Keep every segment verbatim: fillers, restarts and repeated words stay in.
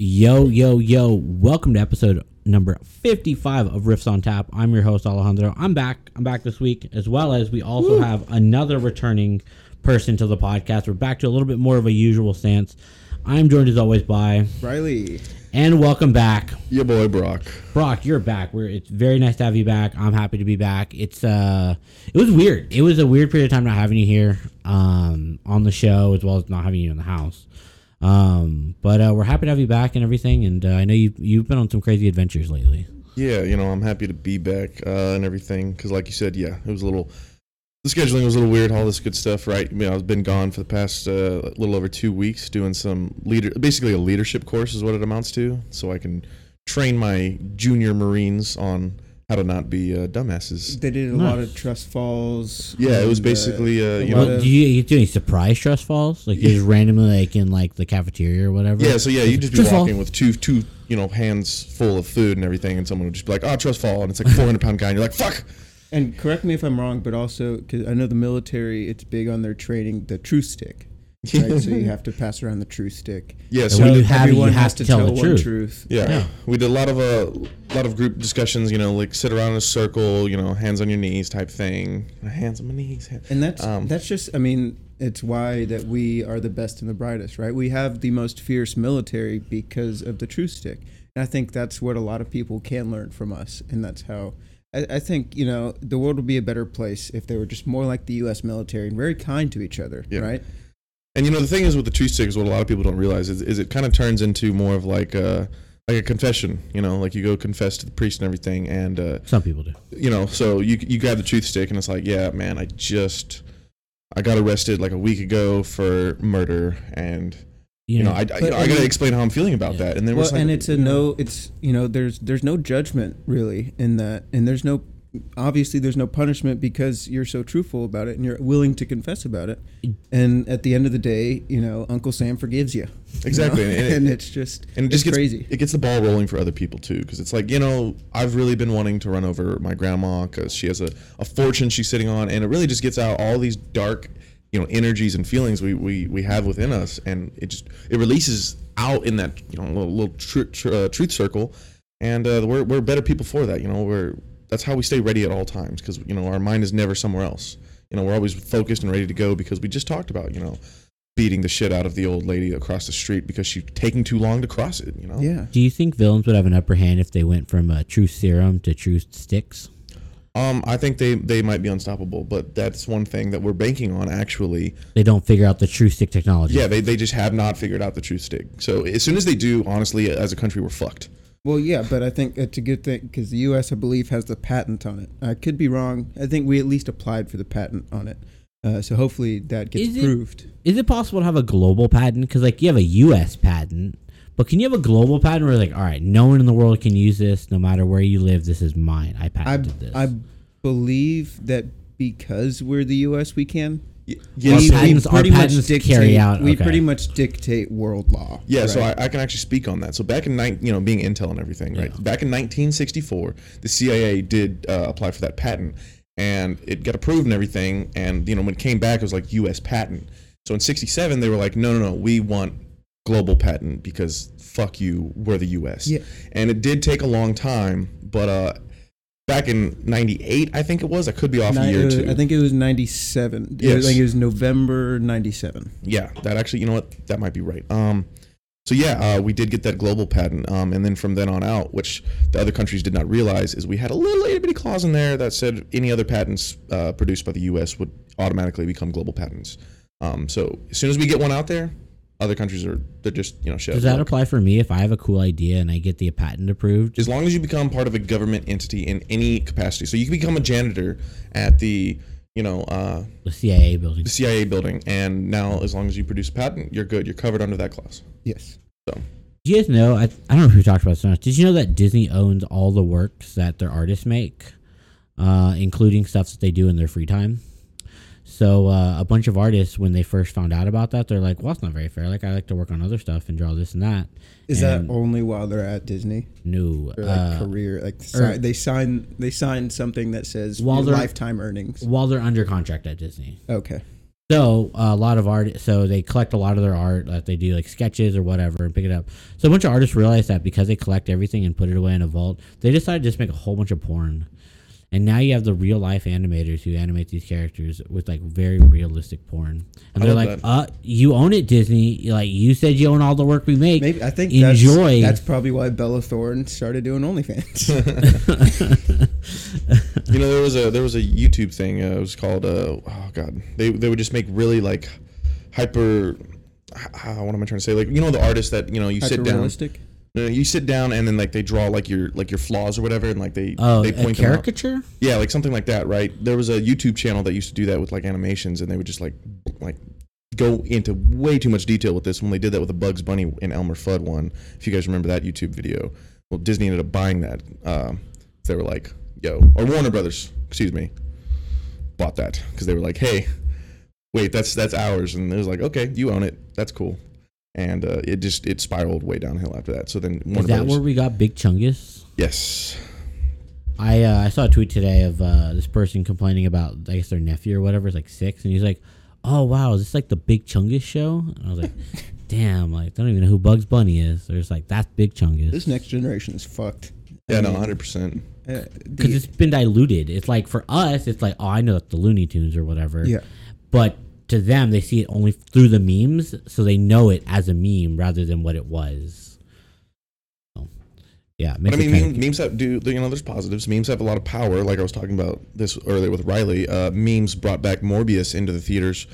Yo, yo, yo. Welcome to episode number fifty-five of Riffs on Tap. I'm your host, Alejandro. I'm back. I'm back this week, as well as we also Woo. have another returning person to the podcast. We're back to a little bit more of a usual stance. I'm joined, as always, by Riley. And welcome back. Your boy, Brock. Brock, you're back. We're, it's very nice to have you back. I'm happy to be back. It's uh, It was weird. It was a weird period of time not having you here um, on the show, as well as not having you in the house. Um, but uh, we're happy to have you back and everything, and uh, I know you you've been on some crazy adventures lately. Yeah, you know, I'm happy to be back uh, and everything, because like you said, yeah, it was a little, the scheduling was a little weird, all this good stuff, right? I mean, I've been gone for the past uh, little over two weeks doing some leader, basically a leadership course is what it amounts to, so I can train my junior Marines on how to not be uh, dumbasses. They did a nice. lot of trust falls. Yeah, it was basically uh, a you know. Well, do you, you do any surprise trust falls? Like yeah. you just randomly, like in like the cafeteria or whatever. Yeah, so yeah, you just be trust walking fall. with two two you know hands full of food and everything, and someone would just be like, "Oh, trust fall," and it's like a four hundred pound guy, and you're like, "Fuck." And correct me if I'm wrong, but also because I know the military, it's big on their training the truth stick. Right, so you have to pass around the truth stick. Yeah, so when you have, everyone you have has to tell, tell the truth. truth. Yeah. yeah, we did a lot of a uh, lot of group discussions. You know, like sit around in a circle. You know, hands on your knees type thing. Hands on my knees. Hand. And that's um, that's just. I mean, it's why that we are the best and the brightest, right? We have the most fierce military because of the truth stick, and I think that's what a lot of people can learn from us. And that's how I, I think you know the world would be a better place if they were just more like the U S military and very kind to each other, yeah. right? And, you know, the thing is with the truth stick is what a lot of people don't realize is, is it kind of turns into more of like a, like a confession, you know, like you go confess to the priest and everything. And uh, some people do, you know, so you you grab the truth stick and it's like, yeah, man, I just I got arrested like a week ago for murder. And, yeah. you know, I, I, you know, I got to explain how I'm feeling about yeah. that. And, there was well, like, and it's a no it's you know, there's there's no judgment really in that. And there's no. Obviously, there's no punishment because you're so truthful about it and you're willing to confess about it. And at the end of the day, you know, Uncle Sam forgives you. Exactly. You know? And, it, and it's just, and it just it's gets, crazy. It gets the ball rolling for other people, too, because it's like, you know, I've really been wanting to run over my grandma because she has a, a fortune she's sitting on. And it really just gets out all these dark, you know, energies and feelings we, we, we have within us. And it just it releases out in that, you know, little, little tr- tr- uh, truth circle. And uh, we're we're better people for that. You know, we're. That's how we stay ready at all times, because, you know, our mind is never somewhere else. You know, we're always focused and ready to go because we just talked about, you know, beating the shit out of the old lady across the street because she's taking too long to cross it, you know? Yeah. Do you think villains would have an upper hand if they went from uh, truth serum to truth sticks? Um, I think they, they might be unstoppable, but that's one thing that we're banking on, actually. They don't figure out the truth stick technology. Yeah, they, they just have not figured out the truth stick. So as soon as they do, honestly, as a country, we're fucked. Well, yeah, but I think it's a good thing because the U S, I believe, has the patent on it. I could be wrong. I think we at least applied for the patent on it. Uh, so hopefully that gets is it, approved. Is it possible to have a global patent? Because, like, you have a U S patent, but can you have a global patent where, like, all right, no one in the world can use this. No matter where you live, this is mine. I patented I, this. I believe that because we're the U S, we can. Yeah, our, so patents, we pretty our patents much dictate, carry out. Okay. We pretty much dictate world law. Yeah, right? so I, I can actually speak on that. So back in nine, you know, being Intel and everything, right? Yeah. Back in nineteen sixty-four, the C I A did uh, apply for that patent, and it got approved and everything. And you know, when it came back, it was like U S patent. So in sixty-seven, they were like, no, no, no, we want global patent because fuck you, we're the U S. Yeah. And it did take a long time, but. Uh, Back in ninety-eight, I think it was. I could be off Nine, a year or two. I think it was ninety-seven. Yes. It was, I think it was November ninety-seven. Yeah, that actually, you know what? That might be right. Um, so, yeah, uh, we did get that global patent. Um, and then from then on out, which the other countries did not realize, is we had a little itty bitty clause in there that said any other patents uh, produced by the U S would automatically become global patents. Um, so, as soon as we get one out there, other countries are, they're just, you know, shit. Does that apply for me if I have a cool idea and I get the patent approved? As long as you become part of a government entity in any capacity. So you can become a janitor at the, you know, uh, the C I A building. The C I A building. And now, as long as you produce a patent, you're good. You're covered under that clause. Yes. So. Do you guys know, I, I don't know if we talked about this or not, did you know that Disney owns all the works that their artists make, uh, including stuff that they do in their free time? So uh, a bunch of artists, when they first found out about that, they're like, well, it's not very fair. Like, I like to work on other stuff and draw this and that. Is and that only while they're at Disney? No. Or like uh, career? Like or, si- they sign they sign something that says while lifetime earnings? While they're under contract at Disney. Okay. So uh, a lot of art, so they collect a lot of their art that they do, like sketches or whatever, and pick it up. So a bunch of artists realized that because they collect everything and put it away in a vault, they decided to just make a whole bunch of porn. And now you have the real life animators who animate these characters with like very realistic porn. And I they're like, that. uh, you own it, Disney. Like you said, you own all the work we make. Maybe I think enjoy. That's, that's probably why Bella Thorne started doing OnlyFans. You know, there was a, there was a YouTube thing. Uh, it was called, uh, oh God, they, they would just make really like hyper, uh, what am I trying to say? Like, you know, the artists that, you know, you sit down. Realistic? You sit down and then like they draw like your like your flaws or whatever, and like they oh, they point a caricature? Them out. Yeah, like something like that, right? There was a YouTube channel that used to do that with like animations, and they would just like like go into way too much detail with this. When they did that with the Bugs Bunny and Elmer Fudd one, if you guys remember that YouTube video, well, Disney ended up buying that. Um, they were like, "Yo," or Warner Brothers, excuse me, bought that because they were like, "Hey, wait, that's that's ours," and it was like, "Okay, you own it. That's cool." And uh, it just it spiraled way downhill after that. So then, Warner is that Brothers. Where we got Big Chungus? Yes. I uh, I saw a tweet today of uh, this person complaining about I guess their nephew or whatever is like six, and he's like, "Oh wow, is this like the Big Chungus show?" And I was like, "Damn, like I don't even know who Bugs Bunny is." They're just like, "That's Big Chungus." This next generation is fucked. Yeah, I mean, no, one hundred percent. Because it's been diluted. It's like for us, it's like, "Oh, I know that's the Looney Tunes or whatever." Yeah, but. To them, they see it only through the memes, so they know it as a meme rather than what it was. So, yeah, it makes but I mean, it meme, memes have do you know? There's positives. Memes have a lot of power. Like I was talking about this earlier with Riley. Uh, memes brought back Morbius into the theaters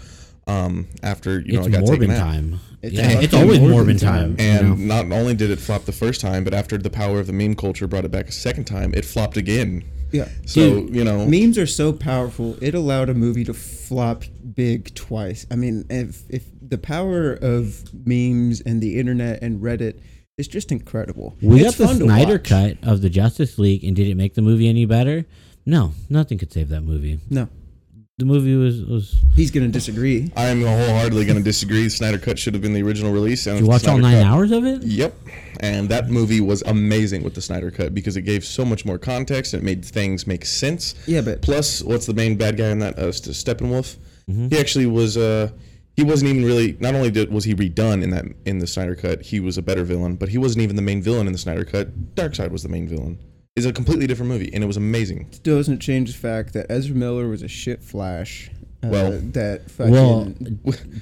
um, after you it's know. It's Morbin time. It's, yeah, it's always Morbin time. time. And you know? Not only did it flop the first time, but after the power of the meme culture brought it back a second time, it flopped again. Yeah. So, dude, you know, memes are so powerful. It allowed a movie to flop big twice. I mean, if if the power of memes and the internet and Reddit is just incredible. We it's got the Snyder cut of the Justice League, and did it make the movie any better? No, nothing could save that movie. No. The movie was, was he's going to disagree. I am wholeheartedly going to disagree. Snyder cut should have been the original release. And did you watch all nine cut. hours of it? Yep. And that movie was amazing with the Snyder cut because it gave so much more context. And it made things make sense. Yeah, but plus, what's the main bad guy in that? Uh, Steppenwolf. Mm-hmm. He actually was. Uh, he wasn't even really. Not only did, was he redone in that in the Snyder cut, he was a better villain. But he wasn't even the main villain in the Snyder cut. Darkseid was the main villain. It's a completely different movie, and it was amazing. Still doesn't change the fact that Ezra Miller was a shit Flash. Uh, well, that fucking well,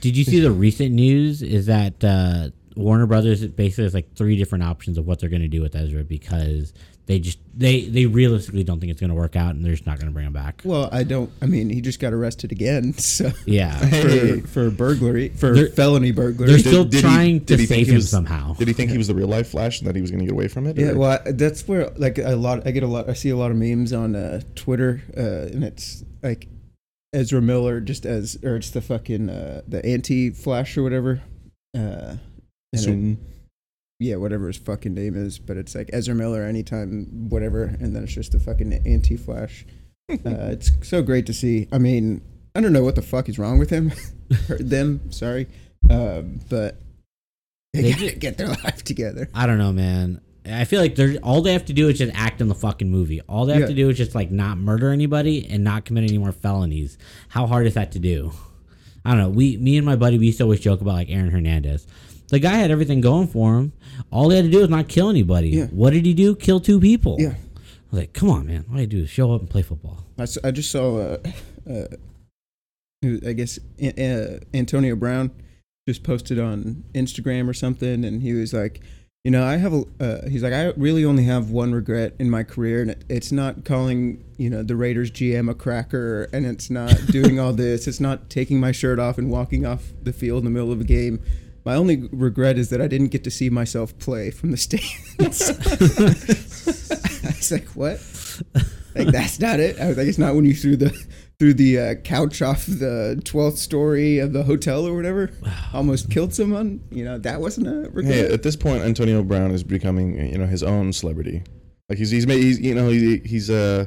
did you see the recent news? Is that uh, Warner Brothers basically has like three different options of what they're going to do with Ezra because they just they they realistically don't think it's going to work out, and they're just not going to bring him back. Well, I don't. I mean, he just got arrested again. So yeah, for, for burglary, for they're, felony burglary. They're still did, did trying he, to save him was, somehow. Did he think he was the real life Flash and that he was going to get away from it? Yeah, or? Well, I, that's where like a lot. I get a lot. I see a lot of memes on uh, Twitter, uh, and it's like Ezra Miller just as, or it's the fucking uh, the anti-Flash or whatever. Uh, and yeah, whatever his fucking name is, but it's like Ezra Miller anytime, whatever, and then it's just a fucking anti-Flash. Uh, it's so great to see. I mean, I don't know what the fuck is wrong with him, or them, sorry, uh, but they, they gotta just, get their life together. I don't know, man. I feel like they're all they have to do is just act in the fucking movie. All they have yeah. to do is just like not murder anybody and not commit any more felonies. How hard is that to do? I don't know. We, me and my buddy, we used to always joke about like Aaron Hernandez. The guy had everything going for him. All he had to do was not kill anybody. Yeah. What did he do? Kill two people. Yeah. I was like, come on, man. All you do is show up and play football. I, I just saw, uh, uh, I guess, uh, Antonio Brown just posted on Instagram or something, and he was like, you know, I have a, uh, he's like, I really only have one regret in my career, and it, it's not calling, you know, the Raiders G M a cracker, and it's not doing all this. It's not taking my shirt off and walking off the field in the middle of a game. My only regret is that I didn't get to see myself play from the stands. I was like, what? Like, that's not it. I was like, it's not when you threw the threw the uh, couch off the twelfth story of the hotel or whatever. Almost killed someone. You know, that wasn't a regret. Hey, at this point, Antonio Brown is becoming, you know, his own celebrity. Like, he's, he's, made, he's you know, he's, he's uh,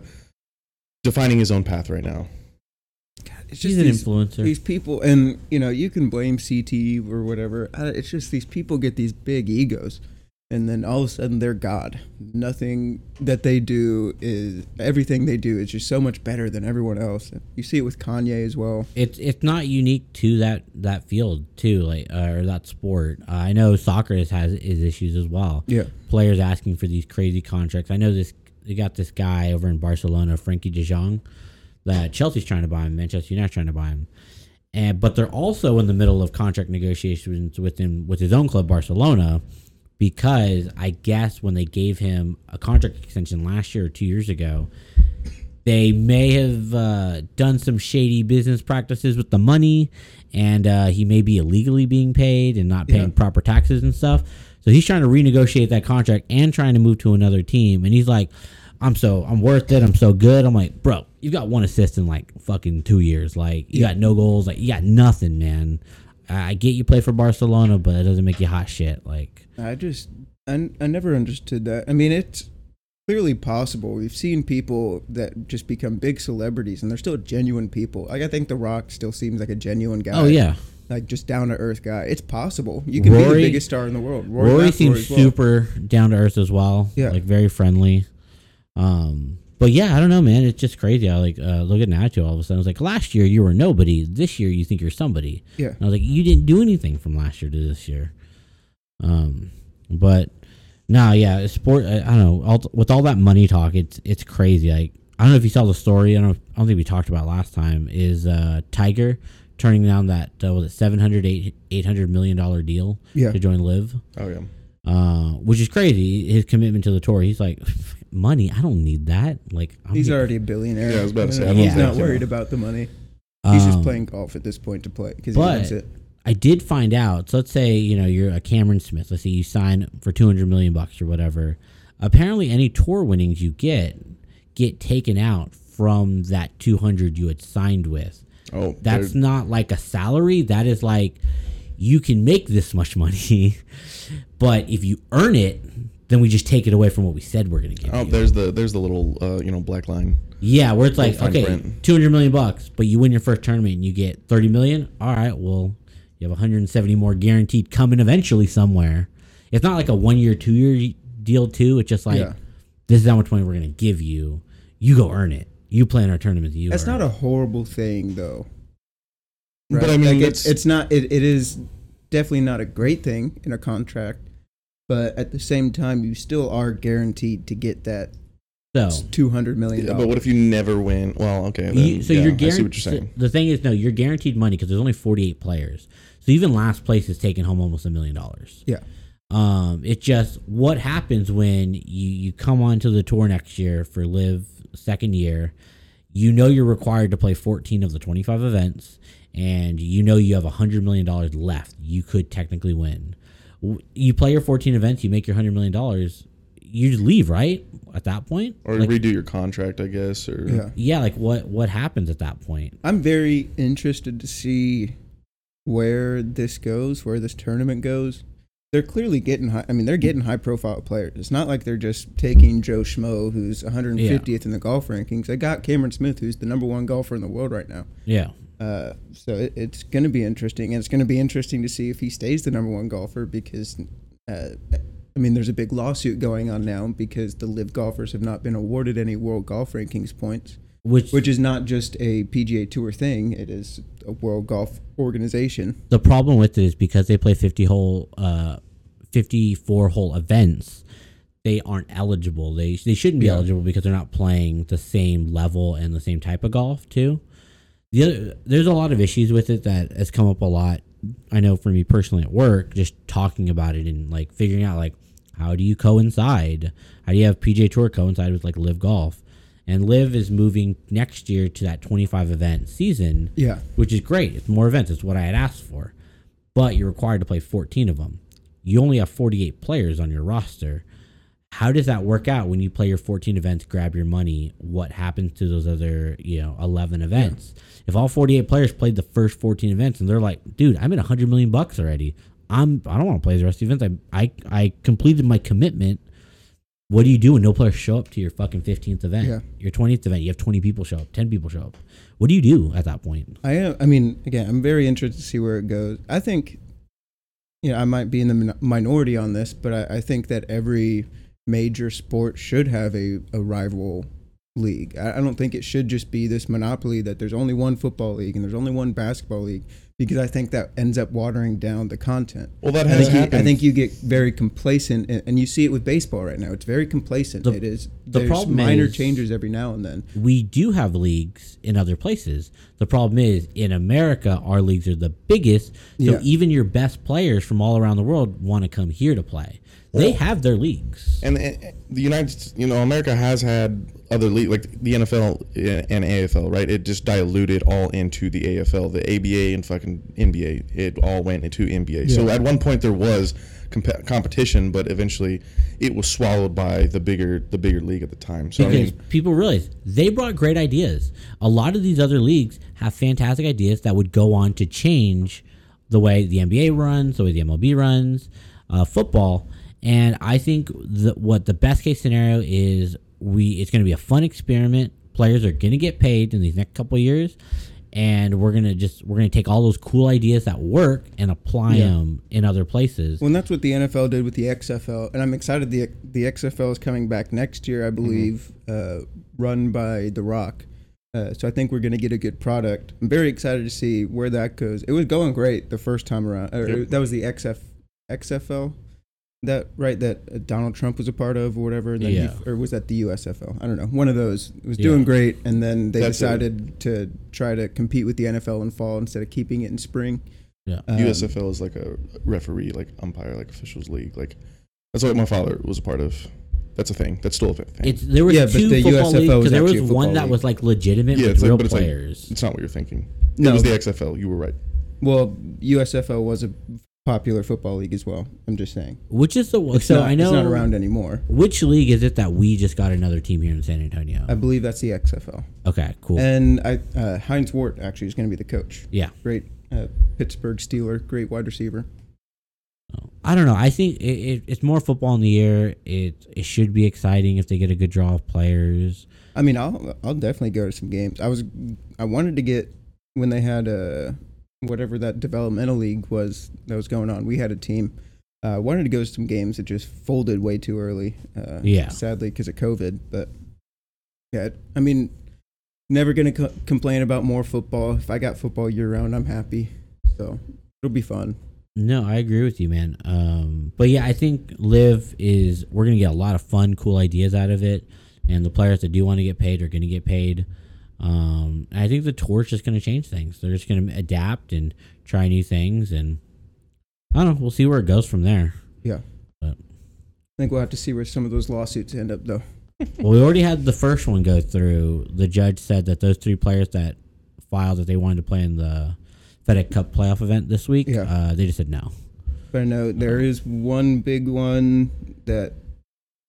defining his own path right now. It's just he's an these, influencer. These people, and you know, you can blame C T E or whatever. It's just these people get these big egos, and then all of a sudden they're God. Nothing that they do is, everything they do is just so much better than everyone else. You see it with Kanye as well. It's it's not unique to that, that field too, like uh, or that sport. Uh, I know soccer has his issues as well. Yeah, players asking for these crazy contracts. I know this. They got this guy over in Barcelona, Frankie de Jong, that Chelsea's trying to buy him. Manchester United's trying to buy him. And, but they're also in the middle of contract negotiations with him, with his own club, Barcelona, because I guess when they gave him a contract extension last year or two years ago, they may have uh, done some shady business practices with the money, and uh, he may be illegally being paid and not paying yeah. proper taxes and stuff. So he's trying to renegotiate that contract and trying to move to another team. And he's like, I'm so, I'm worth it. I'm so good. I'm like, bro, you've got one assist in like fucking two years. Like, you yeah. got no goals. Like, you got nothing, man. I get you play for Barcelona, but it doesn't make you hot shit. Like, I just, I, I never understood that. I mean, it's clearly possible. We've seen people that just become big celebrities and they're still genuine people. Like, I think The Rock still seems like a genuine guy. Oh, yeah. Like, just down-to-earth guy. It's possible. You can Rory, be the biggest star in the world. Rory, Rory seems well. super down-to-earth as well. Yeah. Like, very friendly. Um, but, yeah, I don't know, man. It's just crazy. I, like, uh, look at Nacho all of a sudden. I was like, last year you were nobody. This year you think you're somebody. Yeah. And I was like, you didn't do anything from last year to this year. Um, But, nah, yeah, sport, I, I don't know. All, with all that money talk, it's it's crazy. Like, I don't know if you saw the story. I don't, I don't think we talked about it last time. Is uh, Tiger turning down that uh, was it seven hundred eight eight hundred million dollar deal yeah. to join Live. Oh yeah, uh, which is crazy. His commitment to the tour. He's like, money. I don't need that. Like I'm he's already a billionaire. Yeah, I was about to say. He's yeah. not worried about the money. He's um, just playing golf at this point to play because he loves it. I did find out. So let's say you know you're a Cameron Smith. Let's say you sign for two hundred million bucks or whatever. Apparently, any tour winnings you get get taken out from that two hundred you had signed with. Oh, that's they're... not like a salary. That is like you can make this much money, but if you earn it, then we just take it away from what we said we're going to give oh, you. Oh, there's the there's the little uh, you know black line. Yeah, where it's like okay, two hundred million bucks, but you win your first tournament and you get thirty million. All right, well you have one hundred and seventy more guaranteed coming eventually somewhere. It's not like a one year, two year deal too. It's just like yeah. this is how much money we're going to give you. You go earn it. You play in our tournaments. You that's not a horrible thing, though. Right? But I mean, like it's, it's not. It, it is definitely not a great thing in a contract. But at the same time, you still are guaranteed to get that so, two hundred million dollars. Yeah, but what if you never win? Well, okay. Then, you, so yeah, you're guaranteed. I see what you're saying. So the thing is, no, you're guaranteed money because there's only forty-eight players. So even last place is taking home almost a million dollars. Yeah. Um. It's just what happens when you you come onto the tour next year for Live. Second year, you know you're required to play fourteen of the twenty-five events, and you know you have a hundred million dollars left. You could technically win. You play your fourteen events, you make your hundred million dollars. You just leave, right? At that point, or like, redo your contract, I guess. Or yeah, yeah. Like what what happens at that point? I'm very interested to see where this goes, where this tournament goes. They're clearly getting high. I mean, they're getting high-profile players. It's not like they're just taking Joe Schmo, who's one hundred fiftieth yeah. in the golf rankings. They got Cameron Smith, who's the number one golfer in the world right now. Yeah. Uh, so it, it's going to be interesting, and it's going to be interesting to see if he stays the number one golfer because, uh, I mean, there's a big lawsuit going on now because the LIV golfers have not been awarded any world golf rankings points, which which is not just a P G A Tour thing. It is a world golf organization. The problem with it is because they play fifty-hole uh, fifty-four-hole events, they aren't eligible. They they shouldn't be yeah. eligible because they're not playing the same level and the same type of golf, too. The other, there's a lot of issues with it that has come up a lot. I know for me personally at work, just talking about it and, like, figuring out, like, how do you coincide? How do you have P G A Tour coincide with, like, LIV Golf? And LIV is moving next year to that twenty-five event season, yeah, which is great. It's more events. It's what I had asked for. But you're required to play fourteen of them. You only have forty-eight players on your roster. How does that work out when you play your fourteen events, grab your money? What happens to those other, you know, eleven events? Yeah. If all forty-eight players played the first fourteen events and they're like, dude, I'm at one hundred million bucks already. I'm, I don't want to play the rest of the events. I, I, I completed my commitment. What do you do when no players show up to your fucking fifteenth event, yeah. your twentieth event? You have twenty people show up, ten people show up. What do you do at that point? I am, I mean, again, I'm very interested to see where it goes. I think, you know, I might be in the minority on this, but I, I think that every major sport should have a, a rival league. I, I don't think it should just be this monopoly that there's only one football league and there's only one basketball league, because I think that ends up watering down the content. Well, that has I think, you, I think you get very complacent, and, and you see it with baseball right now. It's very complacent. The, it is. The there's problem minor is, changes every now and then. We do have leagues in other places. The problem is, in America, our leagues are the biggest, so yeah. even your best players from all around the world want to come here to play. They have their leagues, and the, the United, you know, America has had other leagues like the N F L and A F L, right? It just diluted all into the A F L, the A B A, and fucking N B A. It all went into N B A. Yeah. So at one point there was comp- competition, but eventually it was swallowed by the bigger, the bigger league at the time. So because I mean, people realize they brought great ideas. A lot of these other leagues have fantastic ideas that would go on to change the way the N B A runs, the way the M L B runs, uh, football. And I think the, what the best case scenario is, we it's going to be a fun experiment. Players are going to get paid in these next couple of years, and we're going to just we're going to take all those cool ideas that work and apply yeah. them in other places. Well, and that's what the N F L did with the X F L, and I'm excited the the X F L is coming back next year, I believe, mm-hmm. uh, run by The Rock. Uh, so I think we're going to get a good product. I'm very excited to see where that goes. It was going great the first time around. Or, yep. That was the X F X F L. That right that Donald Trump was a part of or whatever, and then yeah. he, or was that the U S F L? I don't know. One of those it was doing yeah. great, and then they That's decided it. to try to compete with the N F L in fall instead of keeping it in spring. Yeah, um, U S F L is like a referee, like umpire, like officials league. Like that's what my father was a part of. That's a thing. That's still a thing. It's, there was yeah, two but the football U S F L leagues, was there was one league. that was like legitimate yeah, with real like, players. It's, like, it's not what you're thinking. No, it was the X F L. You were right. Well, U S F L was a popular football league as well. I'm just saying. Which is the one? So not, I know it's not around anymore. Which league is it that we just got another team here in San Antonio? I believe that's the X F L. Okay, cool. And I, uh, Hines Ward actually is going to be the coach. Yeah, great uh, Pittsburgh Steeler, great wide receiver. I don't know. I think it, it, it's more football in the air. It it should be exciting if they get a good draw of players. I mean, I'll I'll definitely go to some games. I was I wanted to get when they had a. whatever that developmental league was that was going on. We had a team. Uh, wanted to go to some games. It just folded way too early. Uh, yeah. Sadly, because of COVID. But, yeah, I mean, never going to co- complain about more football. If I got football year-round, I'm happy. So, it'll be fun. No, I agree with you, man. Um, but, yeah, I think Live is, we're going to get a lot of fun, cool ideas out of it. And the players that do want to get paid are going to get paid. Um, I think the tour is just going to change things. They're just going to adapt and try new things, and I don't know. We'll see where it goes from there. Yeah, but I think we'll have to see where some of those lawsuits end up, though. Well, we already had the first one go through. The judge said that those three players that filed that they wanted to play in the FedEx Cup playoff event this week, yeah. uh, they just said no. But I know there uh-huh. is one big one that.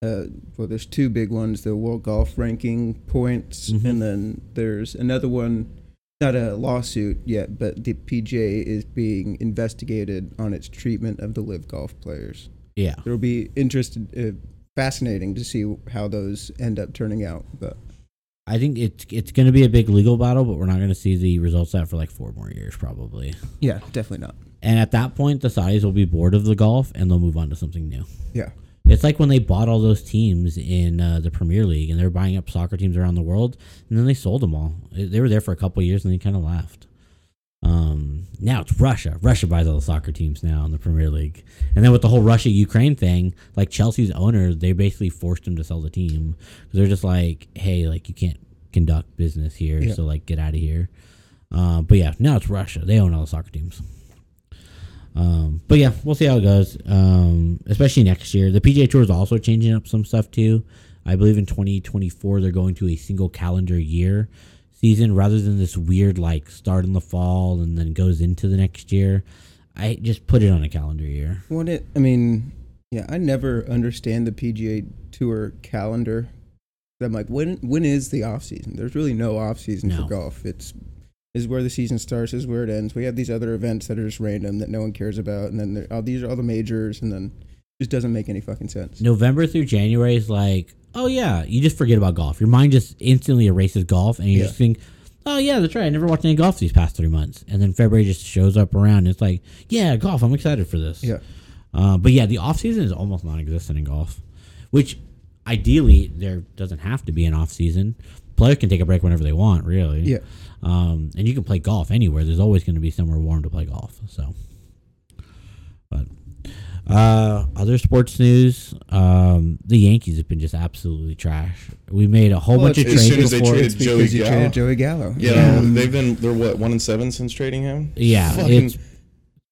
Uh, well, there's two big ones, the World Golf Ranking points, mm-hmm. and then there's another one, not a lawsuit yet, but the P G A is being investigated on its treatment of the LIV golf players. Yeah. It'll be interesting, uh, fascinating to see how those end up turning out. But I think it's, it's going to be a big legal battle, but we're not going to see the results of that for like four more years probably. Yeah, definitely not. And at that point, the Saudis will be bored of the golf, and they'll move on to something new. Yeah. It's like when they bought all those teams in uh, the Premier League, and they were buying up soccer teams around the world, and then they sold them all. They were there for a couple of years, and they kind of left. Um, now it's Russia. Russia buys all the soccer teams now in the Premier League. And then with the whole Russia-Ukraine thing, like Chelsea's owner, they basically forced him to sell the team. They're just like, hey, like you can't conduct business here, yeah. so like get out of here. Uh, but yeah, now it's Russia. They own all the soccer teams. Um, but yeah, we'll see how it goes, um, especially next year. The P G A Tour is also changing up some stuff too. I believe in twenty twenty-four, they're going to a single calendar year season rather than this weird like start in the fall and then goes into the next year. I just put it on a calendar year. What it, I mean, yeah, I never understand the P G A Tour calendar. I'm like, when when is the off season? There's really no off season no. for golf. It's is where the season starts, is where it ends. We have these other events that are just random that no one cares about, and then all these are all the majors, and then it just doesn't make any fucking sense. November through January is like, oh yeah, you just forget about golf. Your mind just instantly erases golf, and you yeah. just think, oh, yeah, that's right. I never watched any golf these past three months. And then February just shows up around. And it's like, yeah, golf. I'm excited for this. Yeah. Uh, but, yeah, the off season is almost non-existent in golf, which ideally there doesn't have to be an off season. Players can take a break whenever they want, really. Yeah. Um, and you can play golf anywhere. There's always going to be somewhere warm to play golf. So, but uh, other sports news, um, the Yankees have been just absolutely trash. We made a whole well, bunch of trades. As soon as they traded Joey, Gallo. traded Joey Gallo. Yeah, yeah. They've been, they're what, one and seven since trading him? Yeah. Fucking. It's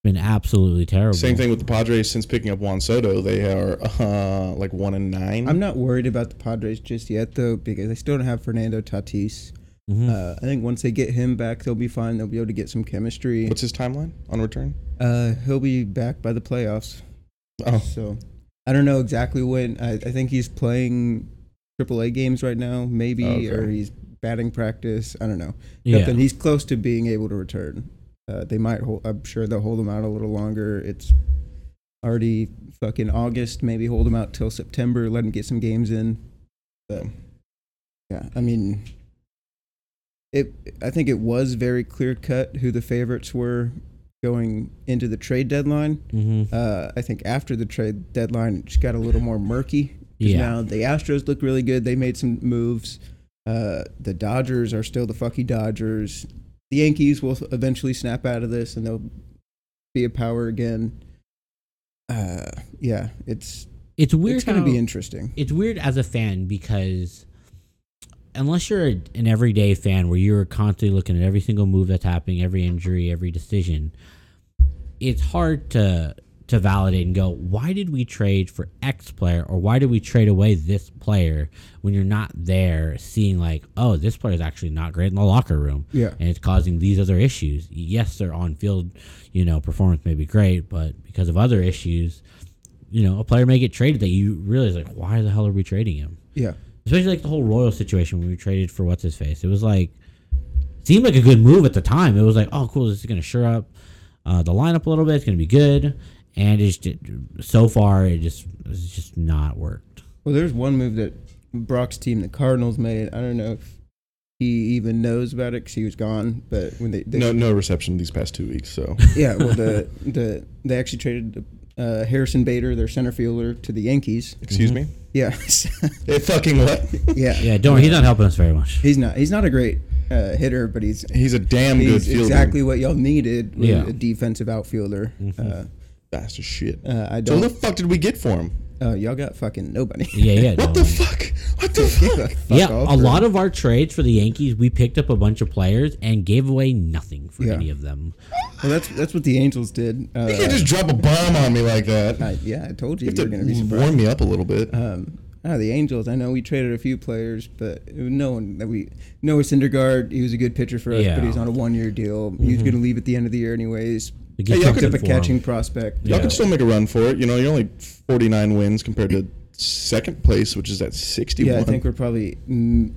been absolutely terrible. Same thing with the Padres since picking up Juan Soto. They are uh, like one and nine. I'm not worried about the Padres just yet, though, because they still don't have Fernando Tatis. Mm-hmm. Uh, I think once they get him back, they'll be fine. They'll be able to get some chemistry. What's his timeline on return? Uh, he'll be back by the playoffs. Oh, so I don't know exactly when. I, I think he's playing triple A games right now, maybe, okay. or he's batting practice. I don't know. Yeah. Nothing. He's close to being able to return. Uh, they might hold. I'm sure they'll hold him out a little longer. It's already fucking August. Maybe hold him out till September. Let him get some games in. But, yeah, I mean. It, I think it was very clear-cut who the favorites were going into the trade deadline. Mm-hmm. Uh, I think after the trade deadline, it just got a little more murky. Yeah. Now the Astros look really good. They made some moves. Uh, the Dodgers are still the fucky Dodgers. The Yankees will eventually snap out of this, and they'll be a power again. Uh, yeah, it's it's weird. It's going to be interesting. It's weird as a fan because... Unless you're a, an everyday fan where you're constantly looking at every single move that's happening, every injury, every decision, it's hard to to validate and go, why did we trade for X player or why did we trade away this player when you're not there seeing like, oh, this player is actually not great in the locker room. Yeah. And it's causing these other issues. Yes, their on field, you know, performance may be great, but because of other issues, you know, a player may get traded that you realize like, why the hell are we trading him? Yeah. Especially like the whole Royal situation when we traded for what's his face. It was like, seemed like a good move at the time. It was like, oh, cool, this is going to shore up uh, the lineup a little bit. It's going to be good. And it's just, so far, it just it's just not worked. Well, there's one move that Brock's team, the Cardinals, made. I don't know if he even knows about it because he was gone. But when they, they no no reception these past two weeks. So yeah, well, the the they actually traded uh, Harrison Bader, their center fielder, to the Yankees. Excuse mm-hmm. me. Yeah. It fucking what? Yeah. Yeah. Don't. He's not helping us very much. He's not. He's not a great uh, hitter, but he's he's a damn he's good fielder. Exactly what y'all needed. With yeah. A defensive outfielder. Mm-hmm. Uh, Fast as shit. Uh, I don't. So what the fuck did we get for him? Uh, y'all got fucking nobody. Yeah. Yeah. What no the one. fuck? What the fuck? fuck yeah. A lot of our trades for the Yankees, we picked up a bunch of players and gave away nothing for yeah. any of them. Well, that's that's what the Angels did. Uh, you can't just drop a bomb on me like that. I, yeah, I told you you, you were going to be surprised. Warm me up a little bit. Um, oh, the Angels. I know we traded a few players, but no one that we. Noah Syndergaard. He was a good pitcher for us, yeah. but he's on a one-year deal. Mm-hmm. He's going to leave at the end of the year, anyways. Hey, y'all could up a catching him. prospect. Y'all yeah. could still make a run for it. You know, you're only forty-nine wins compared to second place, which is at sixty-one. Yeah, I think we're probably mm,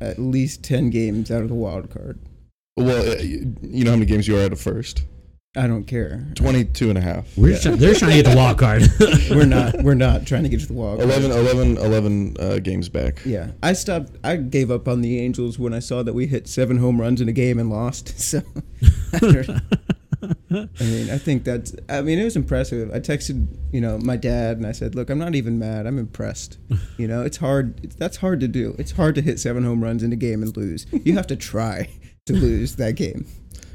at least ten games out of the wild card. Well, you know how many games you are out of first? I don't care. twenty-two and a half. We're yeah. trying, they're trying to get the wild card. we're not We're not trying to get to the wild card. eleven, eleven, eleven uh, games back. Yeah. I stopped. I gave up on the Angels when I saw that we hit seven home runs in a game and lost. So, I mean, I think that's, I mean, it was impressive. I texted, you know, my dad and I said, look, I'm not even mad. I'm impressed. You know, it's hard. It's, that's hard to do. It's hard to hit seven home runs in a game and lose. You have to try to lose that game.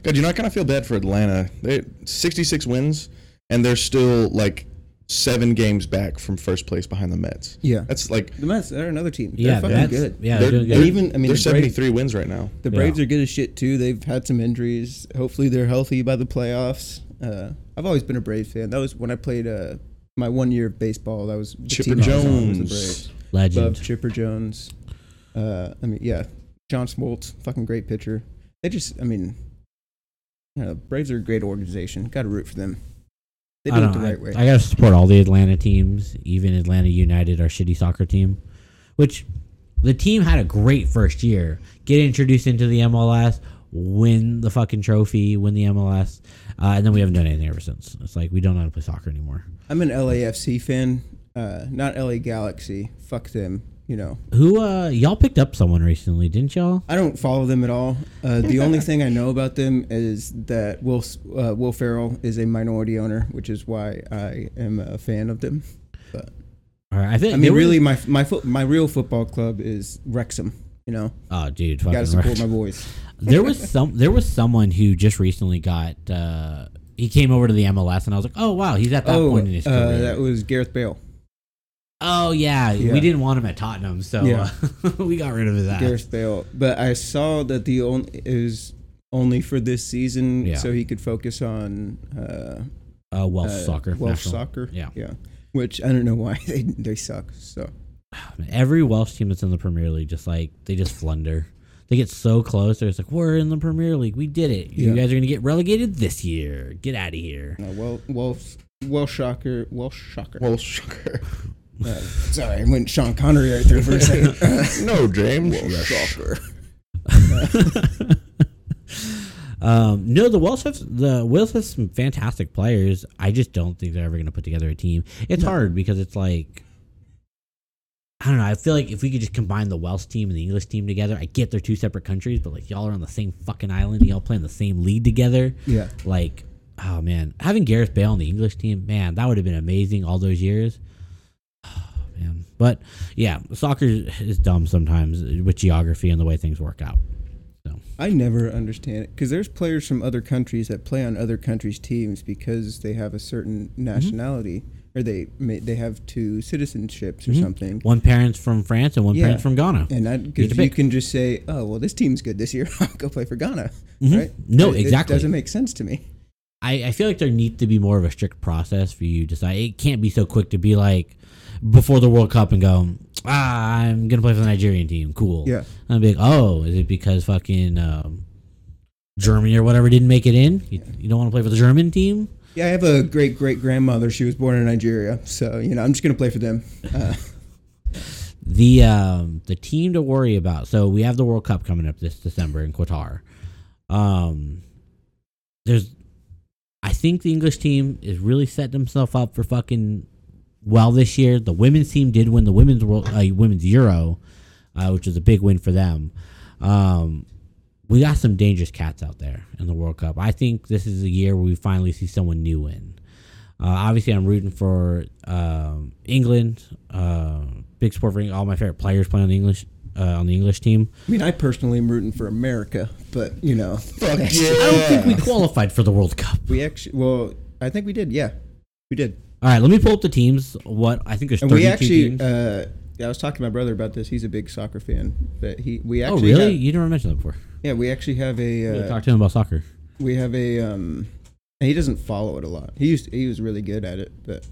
God, you know, I kind of feel bad for Atlanta. They're sixty-six wins, and they're still, like, seven games back from first place behind the Mets. Yeah. That's, like... The Mets, they're another team. They're yeah, fucking Mets, good. Yeah, they're, they're doing good. And even, I mean, they're seventy-three Braves, wins right now. The Braves yeah. are good as shit, too. They've had some injuries. Hopefully, they're healthy by the playoffs. Uh, I've always been a Braves fan. That was when I played uh, my one year of baseball. That was... Chipper Jones. Was Braves. Legend. Love Chipper Jones. Uh, I mean, yeah. John Smoltz, fucking great pitcher. They just, I mean... You know, Braves are a great organization. Got to root for them. They do it the right way. I got to support all the Atlanta teams, even Atlanta United, our shitty soccer team, which the team had a great first year. Get introduced into the M L S, win the fucking trophy, win the M L S, uh, and then we haven't done anything ever since. It's like we don't know how to play soccer anymore. I'm an L A F C fan, uh, not L A Galaxy. Fuck them. you know. Who, uh, y'all picked up someone recently, didn't y'all? I don't follow them at all. Uh, the only thing I know about them is that Will, uh, Will Ferrell is a minority owner, which is why I am a fan of them. But, all right, I think I mean, really, my my fo- my real football club is Wrexham, you know. Oh, dude. Got to support Wrexham. My boys. There was some. There was someone who just recently got, uh, he came over to the M L S, and I was like, oh, wow, he's at that oh, point in his career. Uh, that was Gareth Bale. Oh, yeah. yeah. We didn't want him at Tottenham, so yeah. uh, we got rid of that. Gareth Bale. But I saw that the only, it was only for this season, yeah. so he could focus on uh, uh, Welsh uh, soccer. Welsh national. soccer. Yeah. yeah. Which I don't know why. They, they suck. So every Welsh team that's in the Premier League, just like, they just flunder. They get so close. They're just like, we're in the Premier League. We did it. You yeah. guys are going to get relegated this year. Get out of here. No, well, Welsh, Welsh soccer. Welsh soccer. Welsh soccer. Uh, sorry, I went Sean Connery right there for a second. Uh, no, James. Soccer. um, no, the Welsh have the Welsh have some fantastic players. I just don't think they're ever going to put together a team. It's no. hard because it's like, I don't know. I feel like if we could just combine the Welsh team and the English team together, I get they're two separate countries, but like y'all are on the same fucking island. Y'all play in the same league together. Yeah. Like, oh man, having Gareth Bale on the English team, man, that would have been amazing all those years. But yeah, soccer is dumb sometimes with geography and the way things work out. So I never understand it because there's players from other countries that play on other countries' teams because they have a certain nationality mm-hmm. or they they have two citizenships or mm-hmm. something. One parent's from France and one yeah. parent's from Ghana. And because you, you can just say, oh well, this team's good this year, I'll go play for Ghana, mm-hmm. right? No, it, exactly. It doesn't make sense to me. I, I feel like there needs to be more of a strict process for you to decide. It can't be so quick to be like, before the World Cup and go, ah, I'm going to play for the Nigerian team. Cool. Yeah. And I'd be like, oh, is it because fucking um, Germany or whatever didn't make it in? You, yeah. you don't want to play for the German team? Yeah, I have a great-great-grandmother. She was born in Nigeria. So, you know, I'm just going to play for them. Uh. the um, the team to worry about. So we have the World Cup coming up this December in Qatar. Um, there's, I think the English team is really setting themselves up for fucking... Well, this year the women's team did win the women's world, uh, women's Euro, uh, which is a big win for them. Um, we got some dangerous cats out there in the World Cup. I think this is a year where we finally see someone new in. Uh, obviously, I'm rooting for um, England. Uh, big support for all my favorite players playing on the English uh, on the English team. I mean, I personally am rooting for America, but you know, fuck yeah. I don't think we qualified for the World Cup. We actually, well, I think we did. Yeah, we did. All right, let me pull up the teams. What I think there's thirty-two teams. And we actually, uh, I was talking to my brother about this. He's a big soccer fan. But he, we actually. Oh, really? Have, you never mentioned that before. Yeah, we actually have a. Uh, we talked to him about soccer. We have a. Um, and he doesn't follow it a lot. He used to, he was really good at it, but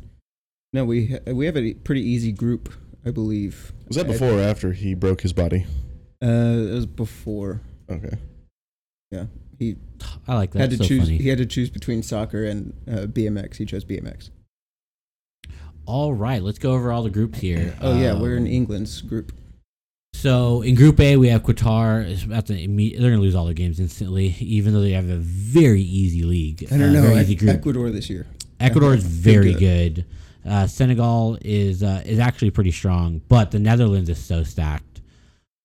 no, we we have a pretty easy group, I believe. Was that before or after he broke his body? Uh, it was before. Okay. Yeah, he. I like that. Had to so choose. Funny. He had to choose between soccer and uh, B M X. He chose B M X. All right, let's go over all the groups here. Oh, um, yeah, we're in England's group. So in Group A, we have Qatar. It's about to imme- they're going to lose all their games instantly, even though they have a very easy league. I don't uh, know. Easy group. Ecuador this year. Ecuador is very good. good. Uh, Senegal is uh, is actually pretty strong, but the Netherlands is so stacked.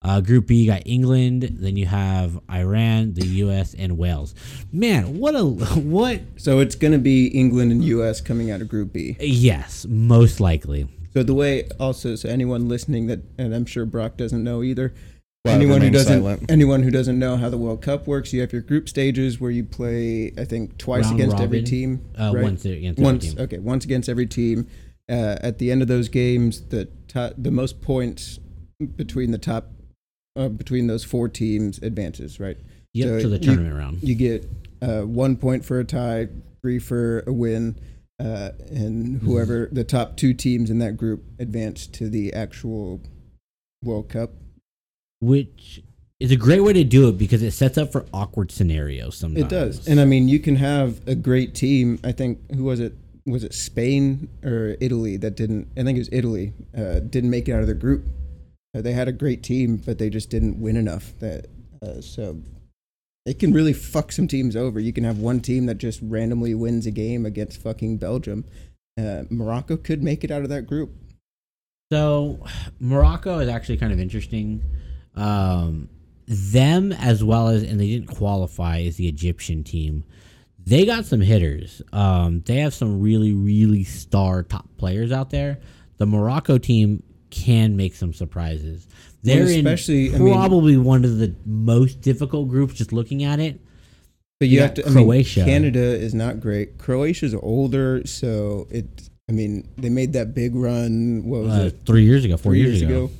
Uh, group B, you got England. Then you have Iran, the U S, and Wales. Man, what a what? So it's going to be England and U S coming out of Group B. Yes, most likely. So the way also, so anyone listening that, and I'm sure Brock doesn't know either. Well, anyone who doesn't, silent. anyone who doesn't know how the World Cup works, you have your group stages where you play, I think, twice Round against Robin. every team. Uh, right? Once against once, every team. Okay, once against every team. Uh, at the end of those games, the to- the most points between the top. Uh, between those four teams advances, right? Yep, so to the tournament you, round. You get uh, one point for a tie, three for a win, uh, and whoever the top two teams in that group advance to the actual World Cup. Which is a great way to do it because it sets up for awkward scenarios sometimes. It does. And, I mean, you can have a great team. I think, who was it? Was it Spain or Italy that didn't? I think it was Italy. Uh, didn't make it out of their group. They had a great team, but they just didn't win enough. That uh, so it can really fuck some teams over. You can have one team that just randomly wins a game against fucking Belgium. Uh, Morocco could make it out of that group. So Morocco is actually kind of interesting. Um, them as well as, and they didn't qualify, is the Egyptian team. They got some hitters. Um, they have some really, really star top players out there. The Morocco team can make some surprises. They're well, especially, in probably I mean, one of the most difficult groups just looking at it. But you, you have to, Croatia. I mean, Canada is not great. Croatia's older, so it. I mean, they made that big run, what was uh, it? Three years ago, four three years, years ago. ago.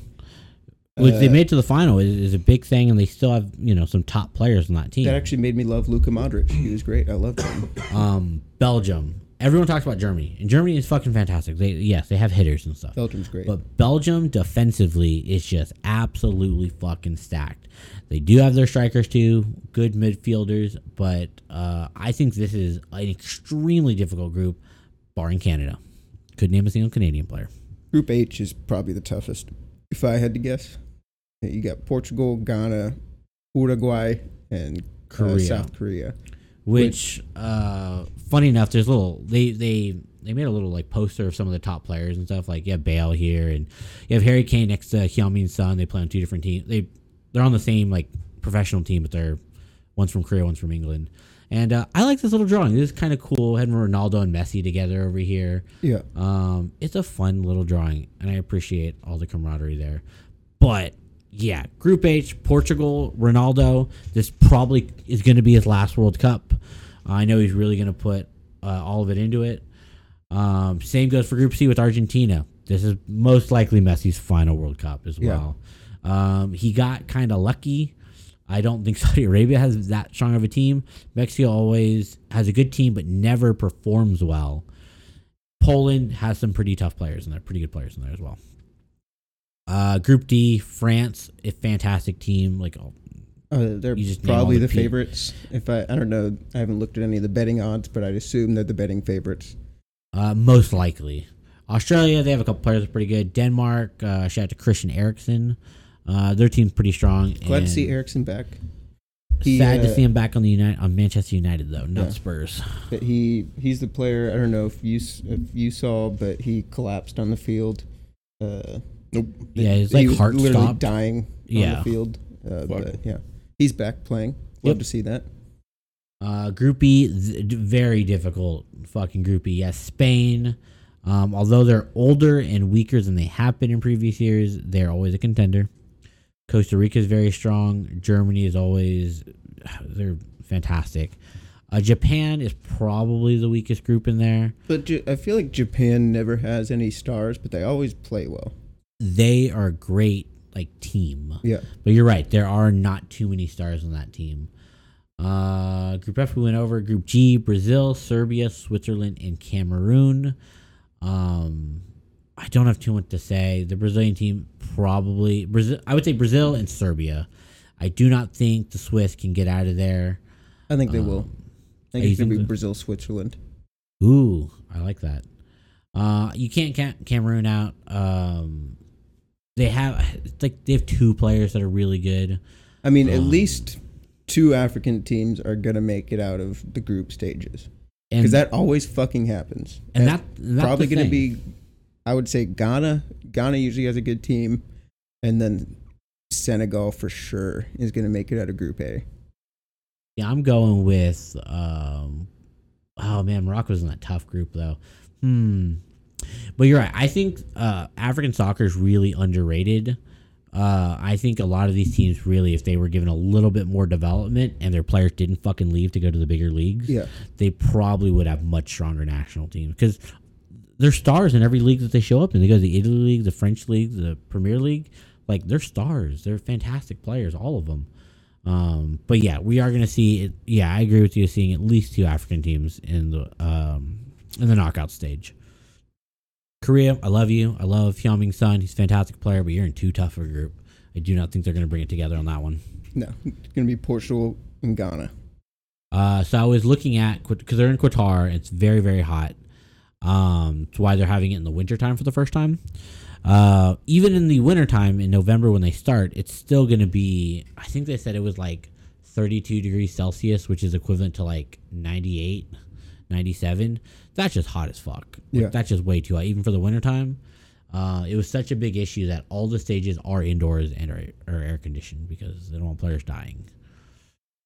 Which uh, they made to the final is, is a big thing, and they still have, you know, some top players on that team. That actually made me love Luka Modric. He was great. I loved him. Um, Belgium. Everyone talks about Germany, and Germany is fucking fantastic. They yes, they have hitters and stuff. Belgium's great. But Belgium defensively is just absolutely fucking stacked. They do have their strikers too, good midfielders, but uh, I think this is an extremely difficult group, barring Canada. Could name a single Canadian player. Group H is probably the toughest, if I had to guess. You got Portugal, Ghana, Uruguay, and Korea. Uh, South Korea. Which, which uh, funny enough, there's little they, they they made a little like poster of some of the top players and stuff. Like you have Bale here, and you have Harry Kane next to Heung-min Son. They play on two different teams. They they're on the same like professional team, but they're one's from Korea, one's from England. And uh, I like this little drawing. This is kind of cool. Having Ronaldo and Messi together over here. Yeah. Um, it's a fun little drawing, and I appreciate all the camaraderie there. But yeah, Group H, Portugal, Ronaldo. This probably is going to be his last World Cup. Uh, I know he's really going to put uh, all of it into it. Um, same goes for Group C with Argentina. This is most likely Messi's final World Cup as well. Yeah. Um, he got kind of lucky. I don't think Saudi Arabia has that strong of a team. Mexico always has a good team, but never performs well. Poland has some pretty tough players in there, pretty good players in there as well. Uh, Group D, France, a fantastic team. Like, oh, uh, they're probably the, the favorites. If I, I don't know, I haven't looked at any of the betting odds, but I'd assume they're the betting favorites. Uh, most likely. Australia, they have a couple players that are pretty good. Denmark, uh, shout out to Christian Eriksen. Uh, their team's pretty strong. Glad and to see Eriksen back. He, sad uh, to see him back on the United, on Manchester United though, not yeah. Spurs. But he he's the player. I don't know if you if you saw, but he collapsed on the field. Uh, nope. Yeah, his like he heart was literally stopped. dying yeah. on the field. Uh, but yeah, he's back playing. Love yep. to see that. Uh, Group E, th- very difficult fucking Group E. Yes, Spain. Um, although they're older and weaker than they have been in previous years, they're always a contender. Costa Rica is very strong. Germany is always, they're fantastic. Uh, Japan is probably the weakest group in there. But I feel like Japan never has any stars, but they always play well. They are a great like team. Yeah. But you're right. There are not too many stars on that team. Uh, Group F we went over. Group G, Brazil, Serbia, Switzerland, and Cameroon. Um... I don't have too much to say. The Brazilian team probably Brazil. I would say Brazil and Serbia. I do not think the Swiss can get out of there. I think they um, will. I think it's going to be Brazil, Switzerland. Ooh, I like that. Uh, you can't count Cameroon out. Um, they have it's like they have two players that are really good. I mean, um, at least two African teams are going to make it out of the group stages because that always fucking happens. And, and that that's probably going to be. I would say Ghana. Ghana usually has a good team. And then Senegal for sure is going to make it out of Group A. Yeah, I'm going with... Um, oh, man, Morocco's in that tough group, though. Hmm. But you're right. I think uh, African soccer is really underrated. Uh, I think a lot of these teams really, if they were given a little bit more development and their players didn't fucking leave to go to the bigger leagues, yeah. they probably would have much stronger national teams. Because... they're stars in every league that they show up in. They go to the Italy League, the French League, the Premier League. Like, they're stars. They're fantastic players, all of them. Um, but, yeah, we are going to see it. Yeah, I agree with you, seeing at least two African teams in the um, in the knockout stage. Korea, I love you. I love Heung-min Son. He's a fantastic player, but you're in too tough of a group. I do not think they're going to bring it together on that one. No, it's going to be Portugal and Ghana. Uh, so I was looking at, because they're in Qatar, it's very, very hot. Um, it's why they're having it in the wintertime for the first time. Uh, even in the wintertime in November when they start, it's still going to be, I think they said it was like thirty-two degrees Celsius, which is equivalent to like ninety-eight, ninety-seven. That's just hot as fuck. Like, yeah. That's just way too hot, even for the wintertime. Uh, it was such a big issue that all the stages are indoors and are, are air conditioned because they don't want players dying.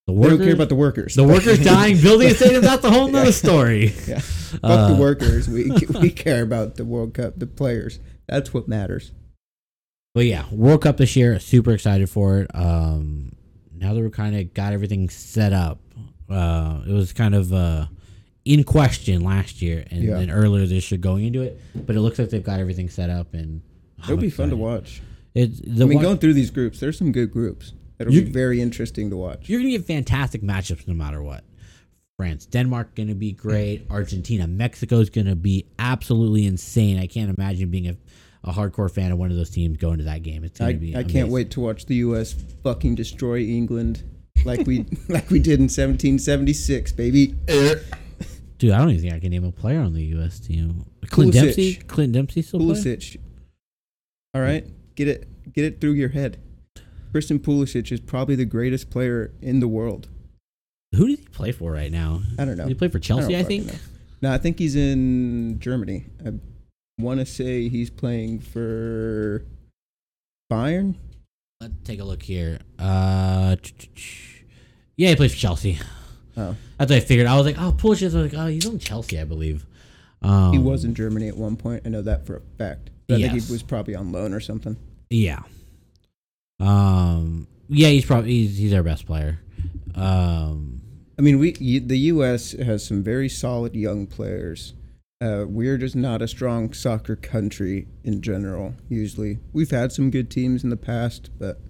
The workers, they don't care about the workers. The workers dying, building a stadium, that's a whole nother yeah. story. Yeah. Fuck uh, the workers. We we care about the World Cup, the players. That's what matters. But yeah, World Cup this year, super excited for it. Um, now that we kind of got everything set up, uh, it was kind of uh, in question last year and yeah. then earlier this year going into it. But it looks like they've got everything set up, and it'll I'm be excited. Fun to watch. It's the I mean, one- going through these groups, there's some good groups. It'll be very interesting to watch. You're going to get fantastic matchups no matter what. France, Denmark going to be great. Argentina, Mexico is going to be absolutely insane. I can't imagine being a, a hardcore fan of one of those teams going to that game. It's going I, to be I amazing. Can't wait to watch the U S fucking destroy England like we like we did in seventeen seventy-six, baby. Dude, I don't even think I can name a player on the U S team. Clint Pulisic. Dempsey? Clint Dempsey still Pulisic. Play? All right. Get it, get it through your head. Christian Pulisic is probably the greatest player in the world. Who does he play for right now? I don't know. Did he play for Chelsea, I, I think? Know. No, I think he's in Germany. I want to say he's playing for Bayern. Let's take a look here. Uh, yeah, he plays for Chelsea. Oh. That's what I figured. I was like, oh, Pulisic. I was like, oh, he's on Chelsea, I believe. Um, he was in Germany at one point. I know that for a fact. But I yes. think he was probably on loan or something. Yeah. Um. Yeah, he's probably he's, he's our best player. Um. I mean, we the U S has some very solid young players. Uh, we're just not a strong soccer country in general. Usually, we've had some good teams in the past, but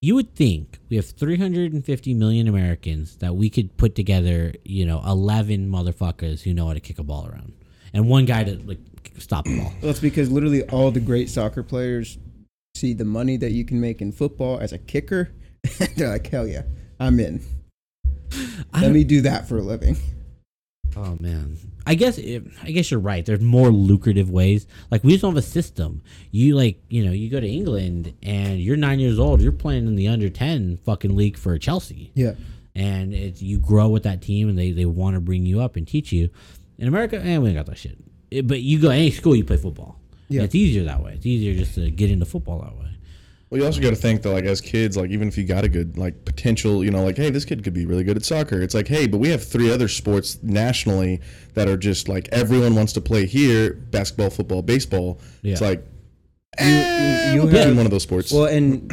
you would think we have three hundred fifty million Americans that we could put together, you know, eleven motherfuckers who know how to kick a ball around, and one guy to like stop the ball. That's because literally all the great soccer players see the money that you can make in football as a kicker. They're like, hell yeah, I'm in. I Let me do that for a living. Oh man, I guess it, I guess you're right. There's more lucrative ways. Like we just don't have a system. You like, you know, you go to England and you're nine years old. You're playing in the under ten fucking league for Chelsea. Yeah, and it's you grow with that team, and they they want to bring you up and teach you. In America, and eh, we ain't got that shit. It, but you go to any school, you play football. Yeah, it's easier that way. It's easier just to get into football that way. Well, you also got to think that, like, as kids, like, even if you got a good, like, potential, you know, like, hey, this kid could be really good at soccer. It's like, hey, but we have three other sports nationally that are just like everyone wants to play here: basketball, football, baseball. Yeah. It's like you, eh, you, you have, in one of those sports. Well, and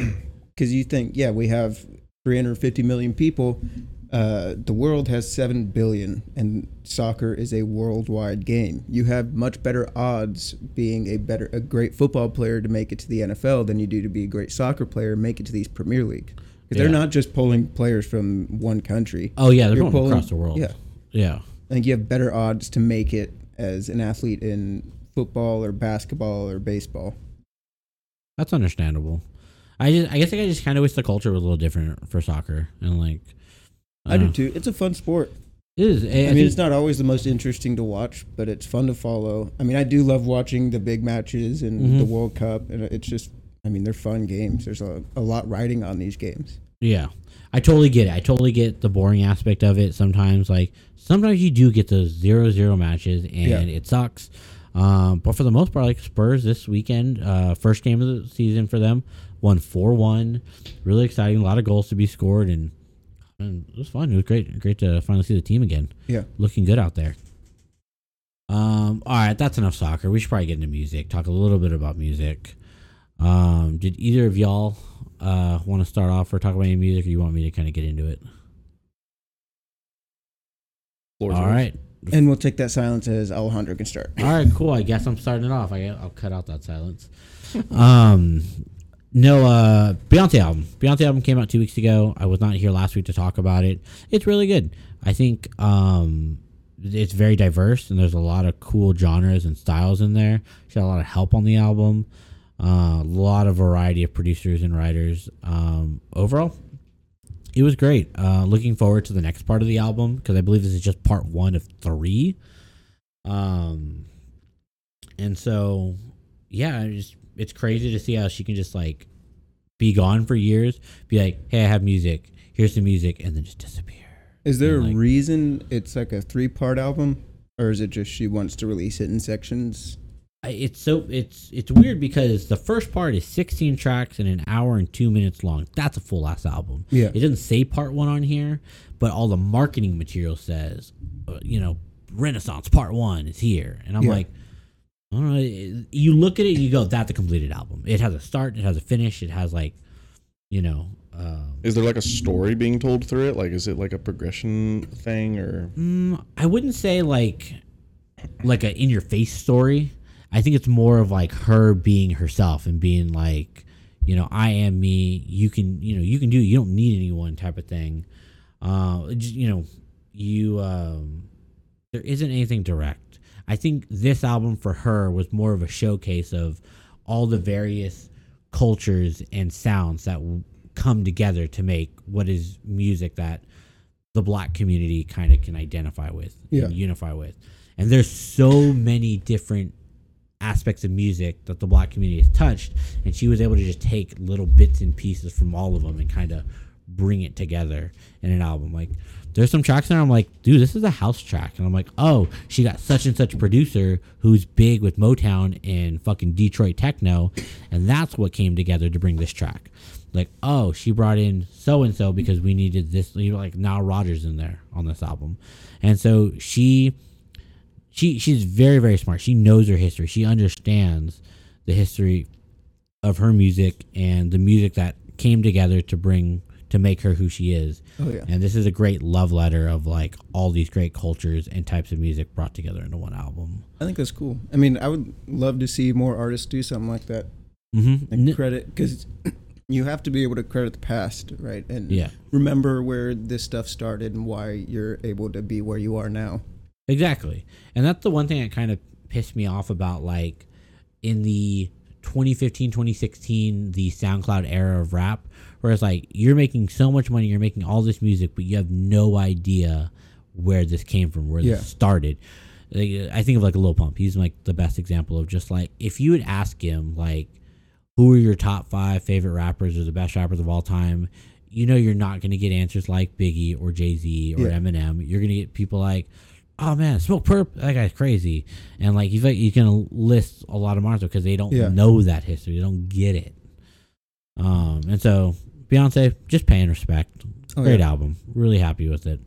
because you think, yeah, we have three hundred fifty million people. Uh, the world has seven billion, and soccer is a worldwide game. You have much better odds being a better, a great football player to make it to the N F L than you do to be a great soccer player and make it to these Premier League. Because yeah. they're not just pulling players from one country. Oh, yeah, they're pulling across the world. Yeah. Yeah. I think you have better odds to make it as an athlete in football or basketball or baseball. That's understandable. I just, I guess like I just kind of wish the culture was a little different for soccer and, like, I do too. It's a fun sport. It is. I, I mean, think, it's not always the most interesting to watch, but it's fun to follow. I mean, I do love watching the big matches and mm-hmm. the World Cup, and it's just, I mean, they're fun games. There's a, a lot riding on these games. Yeah, I totally get it. I totally get the boring aspect of it sometimes. Like, sometimes you do get those zero zero matches, and yeah. it sucks. Um, but for the most part, like Spurs this weekend, uh, first game of the season for them, won four one. Really exciting. A lot of goals to be scored, and And it was fun. It was great. Great to finally see the team again. Yeah. Looking good out there. Um. All right. That's enough soccer. We should probably get into music. Talk a little bit about music. Um. Did either of y'all uh want to start off or talk about any music, or you want me to kind of get into it? All right. And we'll take that silence as Alejandro can start. All right. Cool. I guess I'm starting it off. I, I'll cut out that silence. um. No, uh, Beyonce album. Beyonce album came out two weeks ago. I was not here last week to talk about it. It's really good. I think um, it's very diverse, and there's a lot of cool genres and styles in there. She had a lot of help on the album. Uh, a lot of variety of producers and writers. Um, overall, it was great. Uh, looking forward to the next part of the album, because I believe this is just part one of three. Um, and so, yeah, I just... It's crazy to see how she can just like be gone for years, be like, hey, I have music, here's the music, and then just disappear. Is there like, a reason it's like a three part album, or is it just she wants to release it in sections? it's so it's it's weird because the first part is sixteen tracks and an hour and two minutes long. That's a full ass album. Yeah, it doesn't say part one on here, but all the marketing material says, you know, Renaissance Part One is here, and I'm yeah. like, I don't know. You look at it, and you go, that's a completed album. It has a start, it has a finish, it has like, you know. Um, is there like a story being told through it? Like, is it like a progression thing, or? Mm, I wouldn't say like, like a in your face story. I think it's more of like her being herself and being like, you know, I am me. You can, you know, you can do it. You don't need anyone type of thing. Uh, just, you know, you. Um, there isn't anything direct. I think this album for her was more of a showcase of all the various cultures and sounds that w- come together to make what is music that the black community kind of can identify with, yeah. and unify with. And there's so many different aspects of music that the black community has touched, and she was able to just take little bits and pieces from all of them and kind of bring it together in an album. Like, there's some tracks there I'm like, dude, this is a house track, and I'm like, oh, she got such and such producer who's big with Motown and fucking Detroit techno, and that's what came together to bring this track. Like, oh, she brought in so and so because we needed this, you know, like Nile Rogers in there on this album. And so she she she's very, very smart. She knows her history. She understands the history of her music and the music that came together to bring to make her who she is. Oh, yeah. And this is a great love letter of like all these great cultures and types of music brought together into one album. I think that's cool. I mean, I would love to see more artists do something like that. Mm-hmm. And credit, because you have to be able to credit the past, right? And yeah. remember where this stuff started and why you're able to be where you are now. Exactly. And that's the one thing that kind of pissed me off about like in the twenty fifteen, twenty sixteen, the SoundCloud era of rap, where it's like, you're making so much money, you're making all this music, but you have no idea where this came from, where yeah. this started. Like, I think of like Lil Pump. He's like the best example of just like, if you would ask him like, who are your top five favorite rappers or the best rappers of all time, you know, you're not going to get answers like Biggie or Jay-Z or yeah. Eminem. You're going to get people like, oh man, Smoke Perp, that guy's crazy. And like, he's like, he's going to list a lot of artists because they don't yeah. know that history. They don't get it. Um, and so Beyonce, just paying respect. Oh, Great yeah. album. Really happy with it.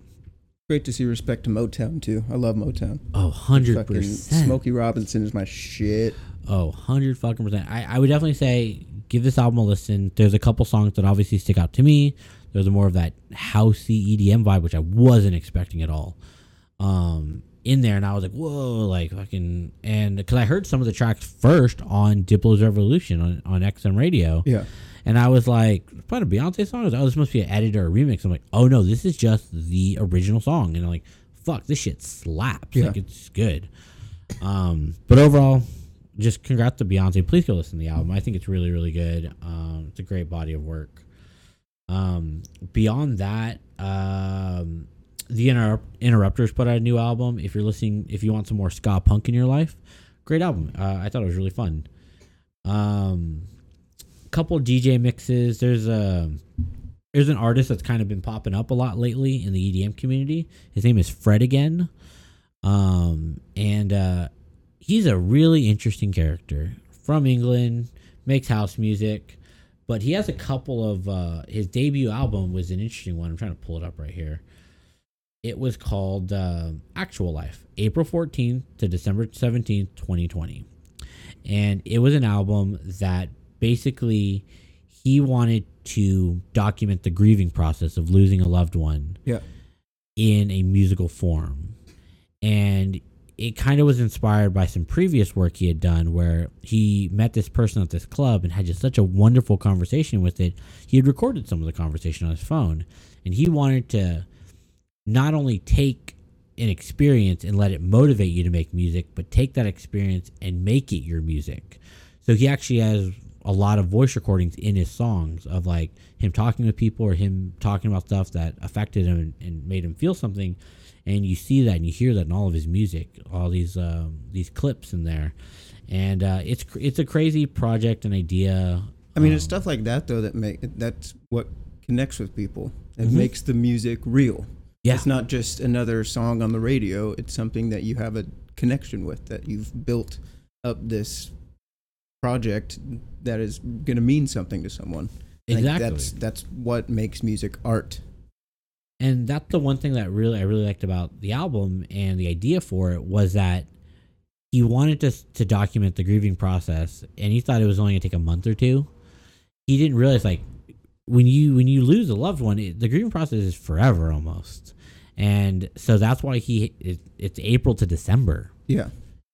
Great to see respect to Motown too. I love Motown. Oh, one hundred percent. Smokey Robinson is my shit. Oh, one hundred fucking percent. I, I would definitely say give this album a listen. There's a couple songs that obviously stick out to me. There's more of that housey E D M vibe, which I wasn't expecting at all, um, in there. And I was like, whoa, like fucking. And because I heard some of the tracks first on Diplo's Revolution on, on X M radio. Yeah. And I was like, probably a Beyonce song. I was like, oh, this must be an edit or a remix. I'm like, oh no, this is just the original song. And I'm like, fuck, this shit slaps. Yeah. Like, it's good. Um, but overall, just congrats to Beyonce. Please go listen to the album. I think it's really, really good. Um, it's a great body of work. Um, beyond that, um, the Inter- Interrupters put out a new album. If you're listening, if you want some more ska punk in your life, great album. Uh, I thought it was really fun. Um, couple D J mixes. There's a there's an artist that's kind of been popping up a lot lately in the E D M community. His name is Fred Again. Um, and uh, he's a really interesting character from England, makes house music, but he has a couple of uh, his debut album was an interesting one. I'm trying to pull it up right here. It was called uh, Actual Life, April fourteenth to December seventeenth, twenty twenty. And it was an album that basically he wanted to document the grieving process of losing a loved one yeah. in a musical form. And it kind of was inspired by some previous work he had done where he met this person at this club and had just such a wonderful conversation with it. He had recorded some of the conversation on his phone, and he wanted to not only take an experience and let it motivate you to make music, but take that experience and make it your music. So he actually has a lot of voice recordings in his songs of like him talking with people or him talking about stuff that affected him and, and made him feel something. And you see that and you hear that in all of his music, all these um, these clips in there. And uh, it's it's a crazy project and idea. I mean, um, it's stuff like that though that make that's what connects with people. It mm-hmm. makes the music real. Yeah. It's not just another song on the radio. It's something that you have a connection with, that you've built up this project that is going to mean something to someone. Exactly. Like that's that's what makes music art. And that's the one thing that really I really liked about the album and the idea for it was that he wanted to to document the grieving process, and he thought it was only going to take a month or two. He didn't realize, like, when you when you lose a loved one, it, the grieving process is forever almost. And so that's why he it, it's April to December. Yeah.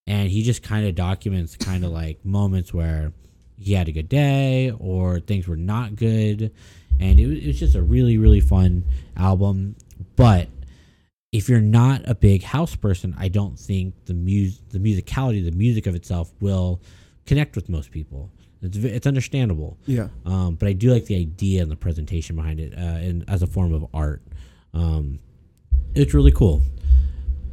And he just kind of documents kind of like moments where he had a good day or things were not good. And it was, it was just a really, really fun album. But if you're not a big house person, I don't think the mus- the musicality, the music of itself will connect with most people. It's it's understandable. Yeah. Um, but I do like the idea and the presentation behind it uh, and as a form of art. Um, it's really cool.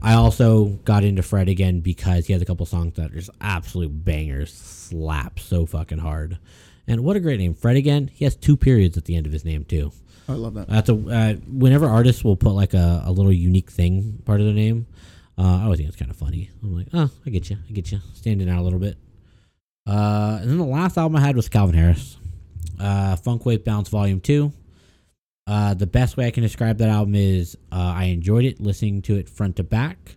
I also got into Fred Again because he has a couple songs that are just absolute bangers, slap so fucking hard. And what a great name, Fred Again. He has two periods at the end of his name too. I love that. That's a uh, whenever artists will put like a, a little unique thing part of their name. Uh, I always think it's kind of funny. I'm like, oh, I get you, I get you, standing out a little bit. Uh, and then the last album I had was Calvin Harris, uh, Funk Wave Bounce Volume Two. Uh, the best way I can describe that album is uh, I enjoyed it, listening to it front to back.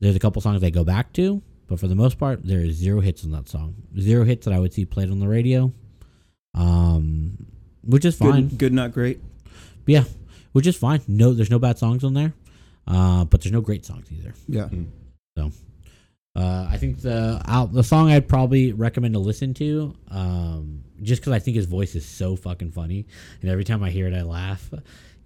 There's a couple songs I go back to, but for the most part, there is zero hits on that song. Zero hits that I would see played on the radio, um, which is fine. Good, good, not great. Yeah, which is fine. No, there's no bad songs on there, uh, but there's no great songs either. Yeah. So uh, I think the I'll, the song I'd probably recommend to listen to, um, just because I think his voice is so fucking funny, and every time I hear it, I laugh,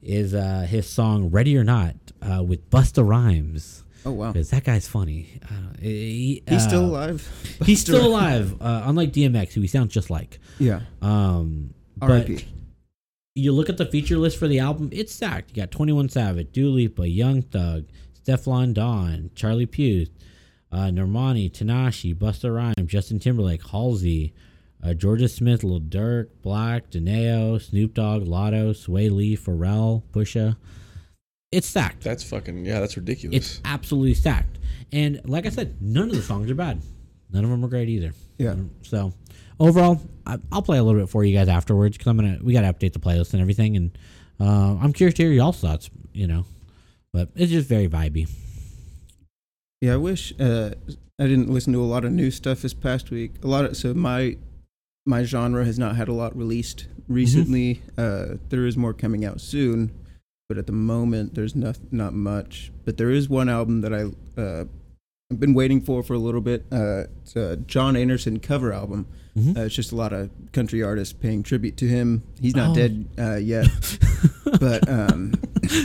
is uh, his song Ready or Not uh, with Busta Rhymes. Oh, wow. Because that guy's funny. I don't, he, he's uh, still alive. Busta he's still alive, uh, unlike D M X, who he sounds just like. Yeah. Um, R I P. You look at the feature list for the album, it's stacked. You got twenty-one Savage, Dua Lipa, Young Thug, Stefflon Don, Charlie Puth, uh, Normani, Tinashe, Busta Rhymes, Justin Timberlake, Halsey, uh, Georgia Smith, Lil Durk, Black, Danao, Snoop Dogg, Lotto, Sway Lee, Pharrell, Pusha. It's stacked. That's fucking, yeah, that's ridiculous. It's absolutely stacked. And like I said, none of the songs are bad. None of them are great either. Yeah. So overall, I'll play a little bit for you guys afterwards because I'm gonna we gotta update the playlist and everything, and uh, I'm curious to hear y'all's thoughts, you know. But it's just very vibey. Yeah, I wish uh, I didn't listen to a lot of new stuff this past week. A lot of so my my genre has not had a lot released recently. Mm-hmm. Uh, there is more coming out soon, but at the moment there's not not much. But there is one album that I. Uh, I've been waiting for for a little bit. Uh, it's a John Anderson cover album. Mm-hmm. Uh, it's just a lot of country artists paying tribute to him. He's not oh. dead uh, yet, but um,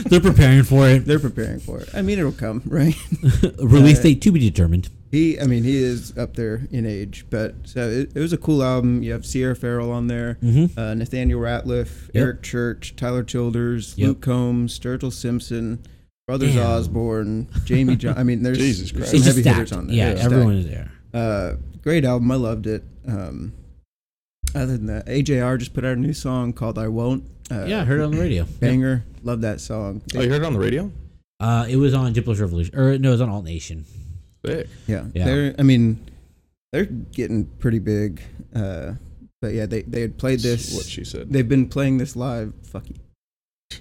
they're preparing for it. They're preparing for it. I mean, it'll come, right? Release uh, date to be determined. He, I mean, he is up there in age, but so it, it was a cool album. You have Sierra Farrell on there, mm-hmm. uh, Nathaniel Ratliff, yep. Eric Church, Tyler Childers, yep. Luke Combs, Sturgill Simpson. Brothers Damn. Osborne, Jamie John. I mean, there's Jesus Christ. Some it's heavy hitters on there. Yeah, yeah. everyone is there. Uh, great album. I loved it. Um, other than that, A J R just put out a new song called I Won't. Uh, yeah, I heard it on the radio. Banger. Yeah. Love that song. Oh, you heard it on the radio? Uh, it was on Diplo's Revolution. Or, no, it was on Alt Nation. Big. Yeah. yeah. They're, I mean, they're getting pretty big. Uh, but yeah, they, they had played this. What she said. They've been playing this live. Fuck you.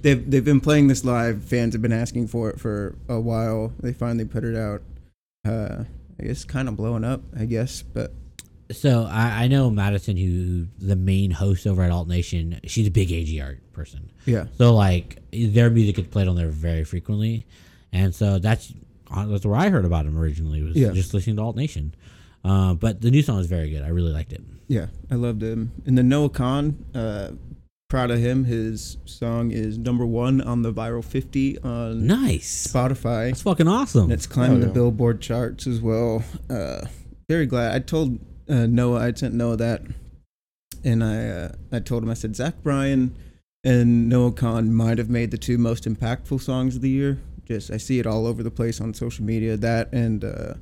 They've they've been playing this live. Fans have been asking for it for a while. They finally put it out. Uh, I guess kind of blowing up. I guess, but so I, I know Madison, who the main host over at Alt Nation, she's a big A G R person. Yeah. So like their music is played on there very frequently, and so that's that's where I heard about him originally. Was yeah. just listening to Alt Nation. Uh, but the new song is very good. I really liked it. Yeah, I loved him. And then Noah Kahan. Uh, Proud of him. His song is number one on the Viral fifty on nice. Spotify. That's fucking awesome. And it's climbing oh, yeah. the Billboard charts as well. Uh, very glad. I told uh, Noah, I sent Noah that, and I uh, I told him, I said, Zach Bryan and Noah Kahan might have made the two most impactful songs of the year. Just I see it all over the place on social media. That and uh,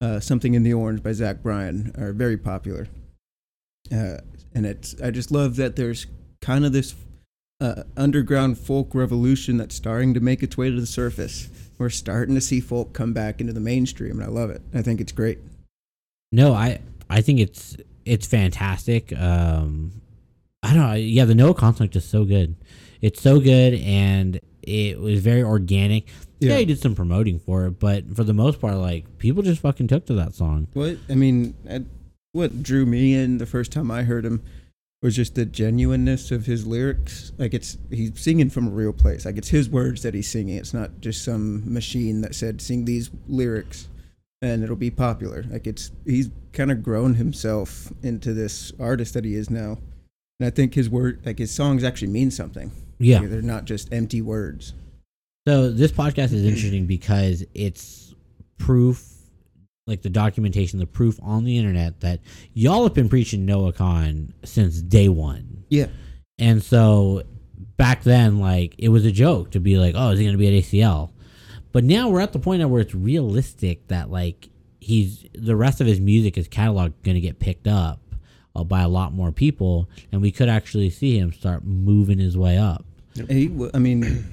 uh, Something in the Orange by Zach Bryan are very popular. Uh, and it's I just love that there's kind of this uh, underground folk revolution that's starting to make its way to the surface. We're starting to see folk come back into the mainstream, and I love it. I think it's great. No, I I think it's it's fantastic. Um, I don't know. Yeah, the Noah concept is so good. It's so good, and it was very organic. Yeah, yeah, he did some promoting for it, but for the most part, like, people just fucking took to that song. What I mean, I, what drew me in the first time I heard him was just the genuineness of his lyrics. Like, it's he's singing from a real place. Like, it's his words that he's singing. It's not just some machine that said, "Sing these lyrics, and it'll be popular." Like, it's he's kind of grown himself into this artist that he is now, and I think his word, like his songs, actually mean something. Yeah, like, they're not just empty words. So this podcast is interesting because it's proof, like the documentation, the proof on the internet that y'all have been preaching Noah Kahan since day one. Yeah. And so back then, like, it was a joke to be like, oh, is he going to be at A C L? But now we're at the point now where it's realistic that, like, he's the rest of his music, his catalog, going to get picked up uh, by a lot more people. And we could actually see him start moving his way up. He, I mean...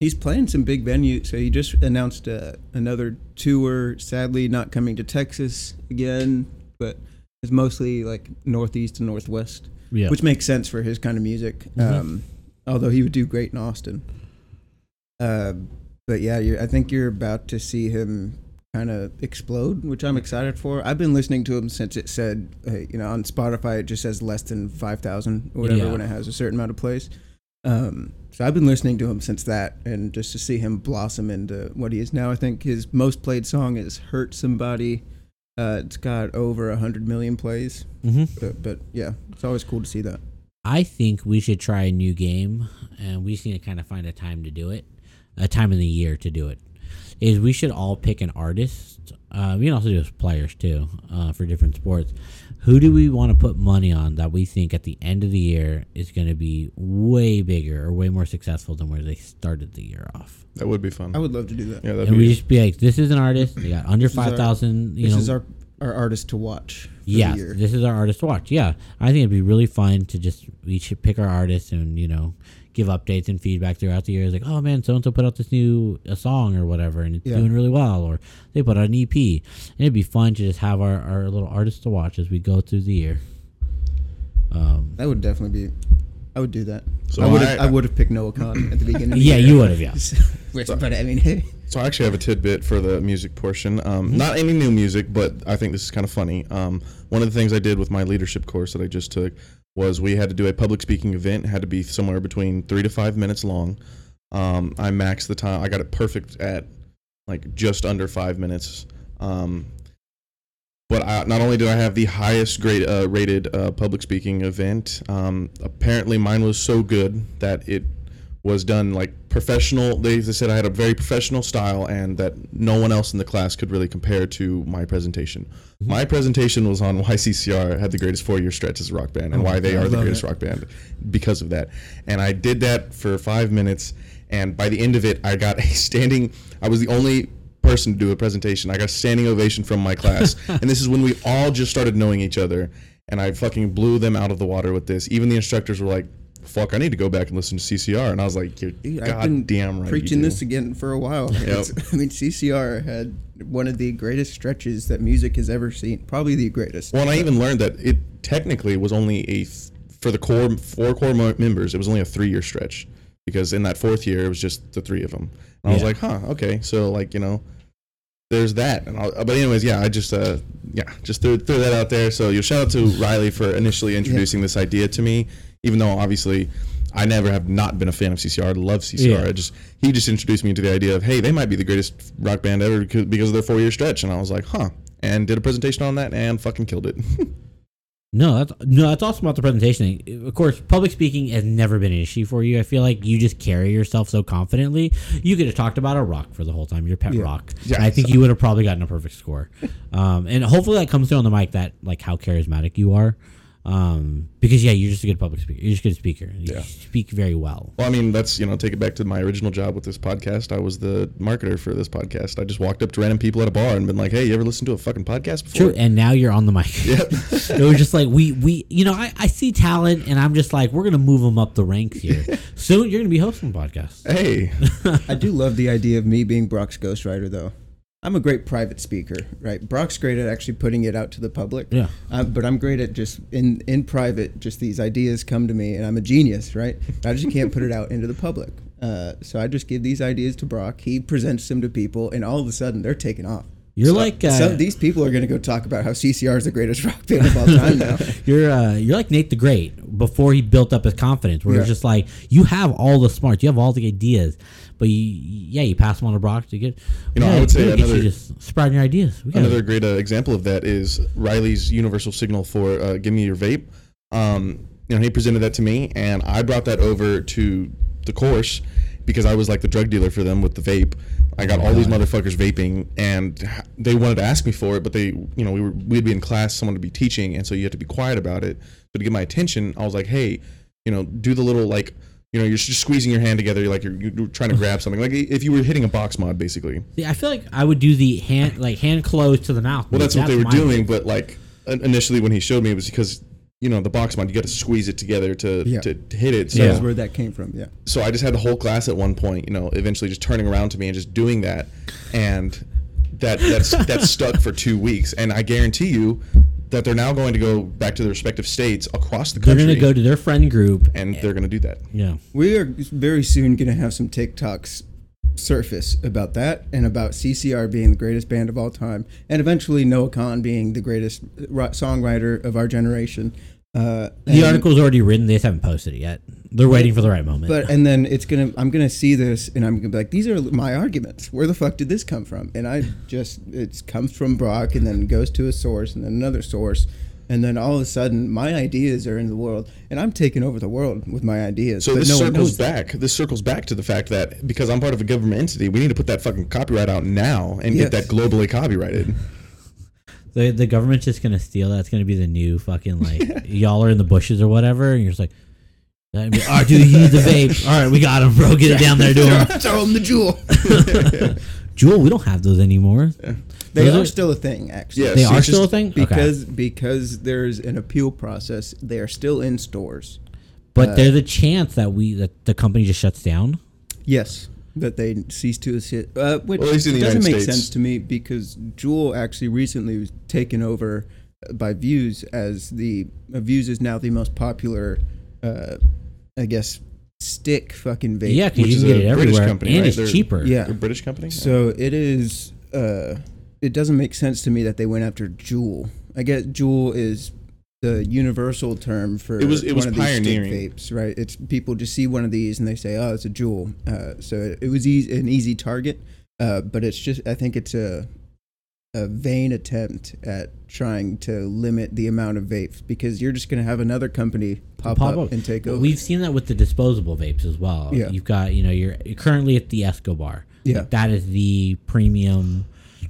He's playing some big venues, so he just announced uh, another tour, sadly not coming to Texas again, but it's mostly like Northeast and Northwest, yeah. Which makes sense for his kind of music, um, mm-hmm. although he would do great in Austin. Uh, but yeah, you're, I think you're about to see him kind of explode, which I'm excited for. I've been listening to him since it said, uh, you know, on Spotify it just says less than five thousand or whatever yeah. when it has a certain amount of plays. Um, so I've been listening to him since that, and just to see him blossom into what he is now. I think his most played song is Hurt Somebody. Uh, it's got over one hundred million plays, mm-hmm. but, but yeah, it's always cool to see that. I think we should try a new game, and we just need to kind of find a time to do it, a time in the year to do it, is we should all pick an artist. Uh, we can also do it with players too, uh, for different sports. Who do we want to put money on that we think at the end of the year is going to be way bigger or way more successful than where they started the year off? That would be fun. I would love to do that. Yeah, that'd and be we just be like, this is an artist. They got under five thousand. This know. is our, our artist to watch. Yeah, this is our artist to watch. Yeah, I think it'd be really fun to just we should pick our artists and, you know, give updates and feedback throughout the year. It's like, oh man, so-and-so put out this new a song or whatever, and it's yeah. doing really well, or they put out an E P. And it'd be fun to just have our, our little artists to watch as we go through the year. Um, that would definitely be, I would do that. So I would have I, I would have picked Noah Kahan at the beginning. Of yeah, the year. You would have, yeah. so, but I mean, hey. So I actually have a tidbit for the music portion. Um, not any new music, but I think this is kind of funny. Um, one of the things I did with my leadership course that I just took was we had to do a public speaking event. It had to be somewhere between three to five minutes long. Um, I maxed the time. I got it perfect at like just under five minutes. Um, but I, not only did I have the highest grade uh, rated uh, public speaking event, um, apparently mine was so good that it was done like professional. They, they said I had a very professional style and that no one else in the class could really compare to my presentation. Mm-hmm. My presentation was on why C C R had the greatest four-year stretch as a rock band and oh, why they I are the greatest it. rock band because of that. And I did that for five minutes. And by the end of it, I got a standing, I was the only person to do a presentation. I got a standing ovation from my class. And this is when we all just started knowing each other. And I fucking blew them out of the water with this. Even the instructors were like, fuck, I need to go back and listen to C C R. And I was like, you're goddamn right. Preaching this again for a while. Yep. I mean, C C R had one of the greatest stretches that music has ever seen. Probably the greatest. Well, and I even learned that it technically was only a, th- for the core four core members, it was only a three-year stretch. Because in that fourth year, it was just the three of them. And I yeah. was like, huh, okay. So, like, you know, there's that. And I'll, but anyways, yeah, I just, uh, yeah, just threw, threw that out there. So, you shout out to Riley for initially introducing yeah. this idea to me. Even though obviously I never have not been a fan of C C R, I love C C R. Yeah. I just he just introduced me to the idea of hey, they might be the greatest rock band ever because of their four year stretch, and I was like, huh, and did a presentation on that and fucking killed it. no, that's no, that's awesome about the presentation thing. Of course, public speaking has never been an issue for you. I feel like you just carry yourself so confidently. You could have talked about a rock for the whole time, your pet yeah. rock. Yeah, I think so. You would have probably gotten a perfect score, um, and hopefully that comes through on the mic that like how charismatic you are. Um, because yeah, you're just a good public speaker. You're just a good speaker. You yeah. speak very well. Well, I mean, that's, you know, take it back to my original job with this podcast. I was the marketer for this podcast. I just walked up to random people at a bar and been like, hey, you ever listened to a fucking podcast before? True. And now you're on the mic. Yep. It was just like, we, we, you know, I, I see talent and I'm just like, we're going to move them up the ranks here. Soon you're going to be hosting podcasts. Hey, I do love the idea of me being Brock's ghostwriter though. I'm a great private speaker, right? Brock's great at actually putting it out to the public. Yeah. Uh, but I'm great at just in, in private, just these ideas come to me, and I'm a genius, right? I just can't put it out into the public. Uh, so I just give these ideas to Brock. He presents them to people, and all of a sudden, they're taking off. You're so, like uh, some, these people are going to go talk about how C C R is the greatest rock band of all time now. You're uh, you're like Nate the Great before he built up his confidence, where yeah. it's just like you have all the smarts, you have all the ideas, but you, yeah, you pass them on to Brock to get. You know, yeah, I would say another just sprouting your ideas. Another great uh, example of that is Riley's universal signal for uh, "Give Me Your Vape." Um, you know, he presented that to me, and I brought that over to the course because I was like the drug dealer for them with the vape. I got all these motherfuckers vaping, and they wanted to ask me for it, but they, you know, we were, we'd be in class, someone would be teaching, and so you had to be quiet about it. But to get my attention, I was like, hey, you know, do the little, like, you know, you're just squeezing your hand together, you're like you're, you're trying to grab something, like if you were hitting a box mod, basically. Yeah, I feel like I would do the hand, like hand closed to the mouth. Well, that's, that's what they were doing, but like initially when he showed me, it was because, you know, the box mod, you got to squeeze it together to, yeah. to, to hit it. So yeah. that's where that came from. Yeah. So I just had the whole class at one point, you know, eventually just turning around to me and just doing that, and that that's that stuck for two weeks. And I guarantee you that they're now going to go back to their respective states across the country. They're going to go to their friend group, and they're going to do that. Yeah. We are very soon going to have some TikToks surface about that, and about C C R being the greatest band of all time, and eventually Noah Kahan being the greatest songwriter of our generation. Uh, the article's already written; they just haven't posted it yet. They're waiting for the right moment. But and then it's gonna, I'm gonna see this, and I'm gonna be like, "These are my arguments. Where the fuck did this come from?" And I just, it comes from Brock, and then goes to a source, and then another source. And then all of a sudden, my ideas are in the world, and I'm taking over the world with my ideas. So this no circles back. This circles back to the fact that because I'm part of a government entity, we need to put that fucking copyright out now and yes. get that globally copyrighted. The the government's just gonna steal that. It's gonna be the new fucking, like, yeah. y'all are in the bushes or whatever, and you're just like, all right, dude, he needs the vape. All right, we got him, bro. Get it down there, dude. Throw him the jewel. Jewel, we don't have those anymore. Yeah. They are, are still a thing, actually. Yes, they are still a thing? Because okay. because there's an appeal process, they are still in stores. But uh, there's a chance that we that the company just shuts down? Yes, that they cease to assist. Uh, which well, doesn't United make States. sense to me, because Juul actually recently was taken over by Vuse as the... Uh, Vuse is now the most popular, uh, I guess... stick fucking vape. Yeah, because you can get it everywhere. British company, and right? it's they're, cheaper. Yeah. They're a British company? Yeah. So it is, uh, it doesn't make sense to me that they went after Juul. I guess Juul is the universal term for it was, it one was of these stick vapes, right? It's people just see one of these and they say, oh, it's a Juul. Uh, so it, it was easy, an easy target, uh, but it's just, I think it's a, a vain attempt at trying to limit the amount of vapes, because you're just going to have another company pop, pop up, up and take over. We've seen that with the disposable vapes as well. Yeah. You've got, you know, you're currently at the Escobar. Yeah. That is the premium.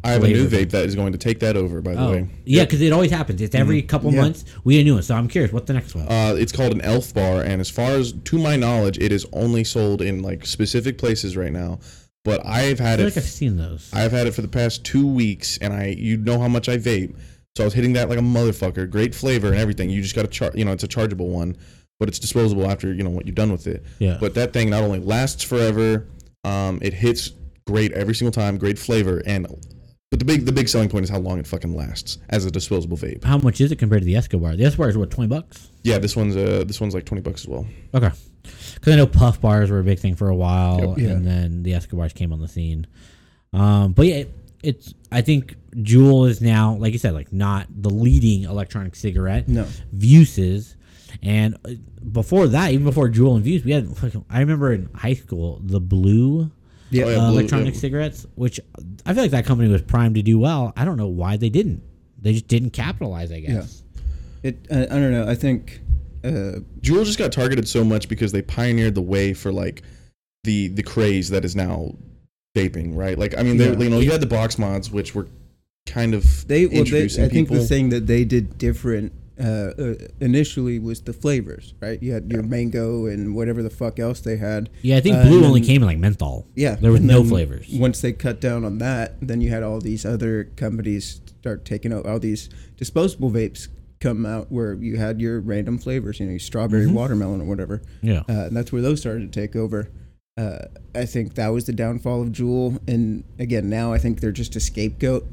I have a new vape that is going to take that over, by the oh. way. Yeah, because it always happens. It's every mm-hmm. couple yeah. months we get a new one. So I'm curious, what's the next one? Uh, it's called an Elf Bar, and as far as to my knowledge, it is only sold in like specific places right now. But I've had I feel it. Like I've seen those. I've had it for the past two weeks, and I, you know, how much I vape. So I was hitting that like a motherfucker. Great flavor and everything. You just got to charge. You know, it's a chargeable one, but it's disposable after you know what you've done with it. Yeah. But that thing not only lasts forever, um, it hits great every single time. Great flavor, and but the big the big selling point is how long it fucking lasts as a disposable vape. How much is it compared to the Escobar? The Escobar is what, twenty bucks? Yeah, this one's uh this one's like twenty bucks as well. Okay. Because I know puff bars were a big thing for a while, yep, yeah. and then the Escobars came on the scene. Um, but yeah, it, it's I think Juul is now, like you said, like not the leading electronic cigarette. No, Vuse is, and before that, even before Juul and Vuse, we had. I remember in high school the blue, yeah, uh, yeah, blue electronic yeah. cigarettes, which I feel like that company was primed to do well. I don't know why they didn't. They just didn't capitalize, I guess. Yeah. It. I, I don't know. I think. Uh, Juul just got targeted so much because they pioneered the way for like the the craze that is now vaping, right? Like, I mean, yeah. you know, you had the box mods, which were kind of they. Well, they I people. think the thing that they did different uh, uh, initially was the flavors, right? You had your mango and whatever the fuck else they had. Yeah, I think blue uh, only came in like menthol. Yeah, there was no flavors. Once they cut down on that, then you had all these other companies start taking out all these disposable vapes. Come out where you had your random flavors, you know, your strawberry, mm-hmm. watermelon, or whatever. Yeah, uh, and that's where those started to take over. Uh, I think that was the downfall of Jewel. And again, now I think they're just a scapegoat.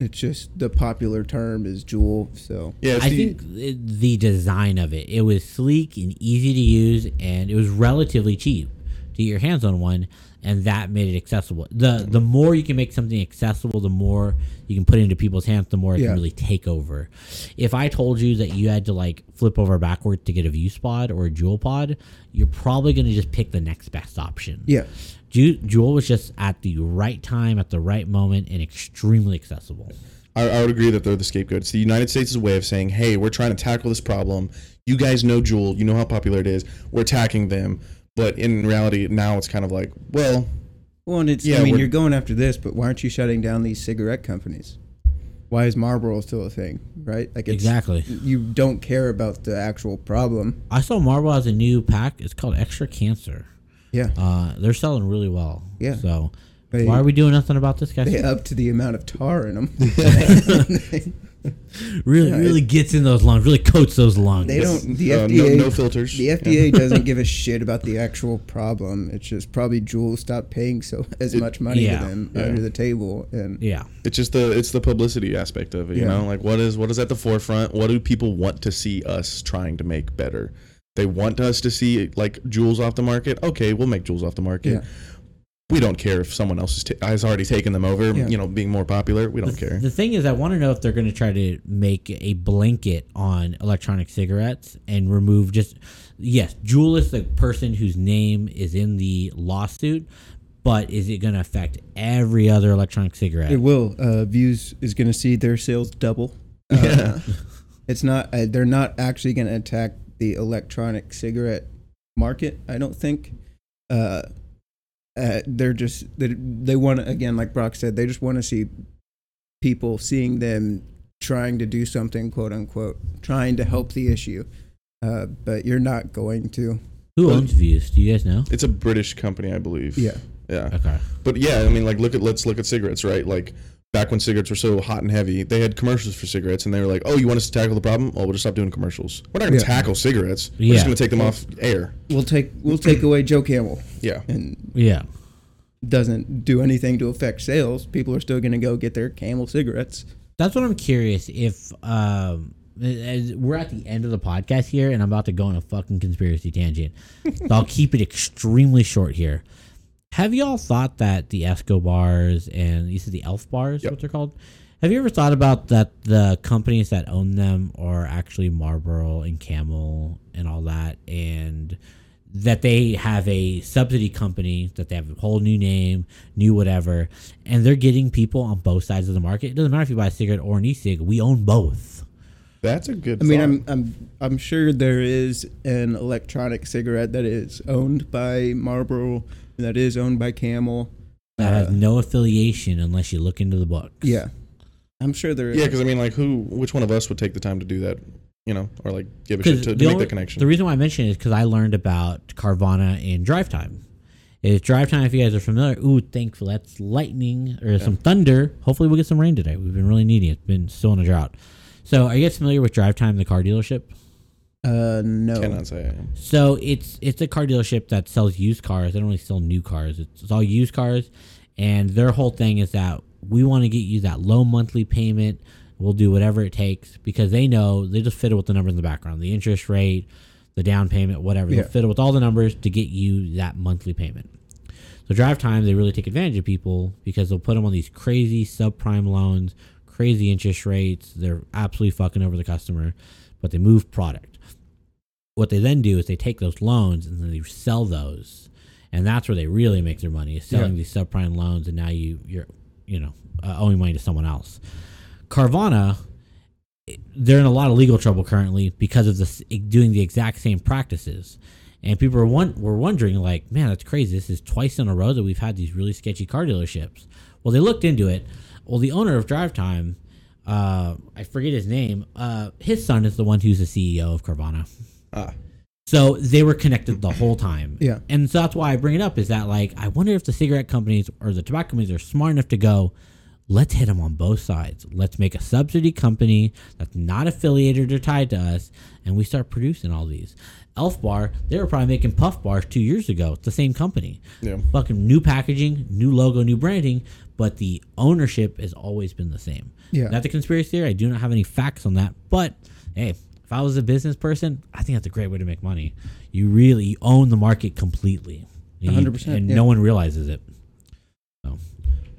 It's just the popular term is Jewel. So yeah, I the, think the design of it, it was sleek and easy to use, and it was relatively cheap to get your hands on one, and that made it accessible. The the more you can make something accessible, the more you can put into people's hands, the more it yeah. can really take over. If I told you that you had to like flip over backward to get a Vuse pod or a Juul pod, you're probably going to just pick the next best option. Yeah. Juul was just at the right time, at the right moment, and extremely accessible. I, I would agree that they're the scapegoats. The United States' way of saying, hey, we're trying to tackle this problem. You guys know Juul. You know how popular it is. We're attacking them. But in reality, now it's kind of like, well... Well, and it's, yeah, I mean, you're going after this, but why aren't you shutting down these cigarette companies? Why is Marlboro still a thing, right? Like it's, exactly. You don't care about the actual problem. I saw Marlboro has a new pack. It's called Extra Cancer. Yeah, uh, they're selling really well. Yeah, so they, why are we doing nothing about this guy? They upped the amount of tar in them. really, yeah, really it, gets in those lungs. Really coats those lungs. They don't. The uh, F D A, no, no filters. The F D A yeah. doesn't give a shit about the actual problem. It's just probably Juul stopped paying so as it, much money yeah, to them yeah. under the table, and yeah, it's just the it's the publicity aspect of it. You yeah. know, like what is what is at the forefront? What do people want to see us trying to make better? They want us to see, like, Juul's off the market. Okay, we'll make Juul's off the market. Yeah. We don't care if someone else is ta- has already taken them over, yeah. you know, being more popular. We don't the, care. The thing is, I want to know if they're going to try to make a blanket on electronic cigarettes and remove just... Yes, Juul is the person whose name is in the lawsuit, but is it going to affect every other electronic cigarette? It will. Uh, Vuse is going to see their sales double. Uh, yeah. It's not... Uh, they're not actually going to attack the electronic cigarette market, I don't think. Uh, uh, they're just, they, they want to, again, like Brock said, they just want to see people seeing them trying to do something, quote unquote, trying to help the issue. Uh, but you're not going to. Who owns Vuse? Do you guys know? It's a British company, I believe. Yeah. Yeah. Okay. But yeah, I mean, like, look at, let's look at cigarettes, right? Like, back when cigarettes were so hot and heavy, they had commercials for cigarettes, and they were like, oh, you want us to tackle the problem? Well, we'll just stop doing commercials. We're not going to yeah. tackle cigarettes. We're yeah. just going to take them off air. We'll take we'll take away Joe Camel. Yeah. And yeah. doesn't do anything to affect sales. People are still going to go get their Camel cigarettes. That's what I'm curious if... Um, as we're at the end of the podcast here, and I'm about to go on a fucking conspiracy tangent. So I'll keep it extremely short here. Have y'all thought that the Esco bars and you said the Elf bars, yep. what they're called? Have you ever thought about that the companies that own them are actually Marlboro and Camel and all that, and that they have a subsidy company, that they have a whole new name, new whatever, and they're getting people on both sides of the market? It doesn't matter if you buy a cigarette or an e-cig. We own both. That's a good. I mean, thought. I'm I'm I'm sure there is an electronic cigarette that is owned by Marlboro. That is owned by Camel. That uh, has no affiliation unless you look into the books. Yeah, I'm sure there is. Yeah, because I mean, like, who? Which one of us would take the time to do that? You know, or like give a shit to, to only, make that connection. The reason why I mentioned it is because I learned about Carvana and Drive Time. It's Drive Time. If you guys are familiar, ooh, thankfully that's lightning or yeah. some thunder. Hopefully, we'll get some rain today. We've been really needing it. It's been still in a drought. So, are you guys familiar with Drive Time, the car dealership? Uh, no. Cannot say I am. So it's it's a car dealership that sells used cars. They don't really sell new cars. It's, it's all used cars, and their whole thing is that we want to get you that low monthly payment. We'll do whatever it takes because they know they just fiddle with the numbers in the background, the interest rate, the down payment, whatever. Yeah. They fiddle with all the numbers to get you that monthly payment. So Drive Time, they really take advantage of people because they'll put them on these crazy subprime loans, crazy interest rates. They're absolutely fucking over the customer, but they move product. What they then do is they take those loans and then they sell those, and that's where they really make their money, is selling yeah. these subprime loans, and now you you're you know uh, owing money to someone else. Carvana, they're in a lot of legal trouble currently because of this doing the exact same practices, and people are one were wondering like, man, that's crazy. This is twice in a row that we've had these really sketchy car dealerships. Well, they looked into it. Well, the owner of Drive Time, uh, I forget his name. Uh, his son is the one who's the C E O of Carvana. Uh. So they were connected the whole time. Yeah. And so that's why I bring it up is that, like, I wonder if the cigarette companies or the tobacco companies are smart enough to go, let's hit them on both sides. Let's make a subsidy company that's not affiliated or tied to us, and we start producing all these. Elf Bar, they were probably making puff bars two years ago. It's the same company. Yeah. Fucking new packaging, new logo, new branding, but the ownership has always been the same. Yeah. That's a conspiracy theory. I do not have any facts on that, but hey, if I was a business person, I think that's a great way to make money. You really you own the market completely. You, one hundred percent. And yeah. no one realizes it. So,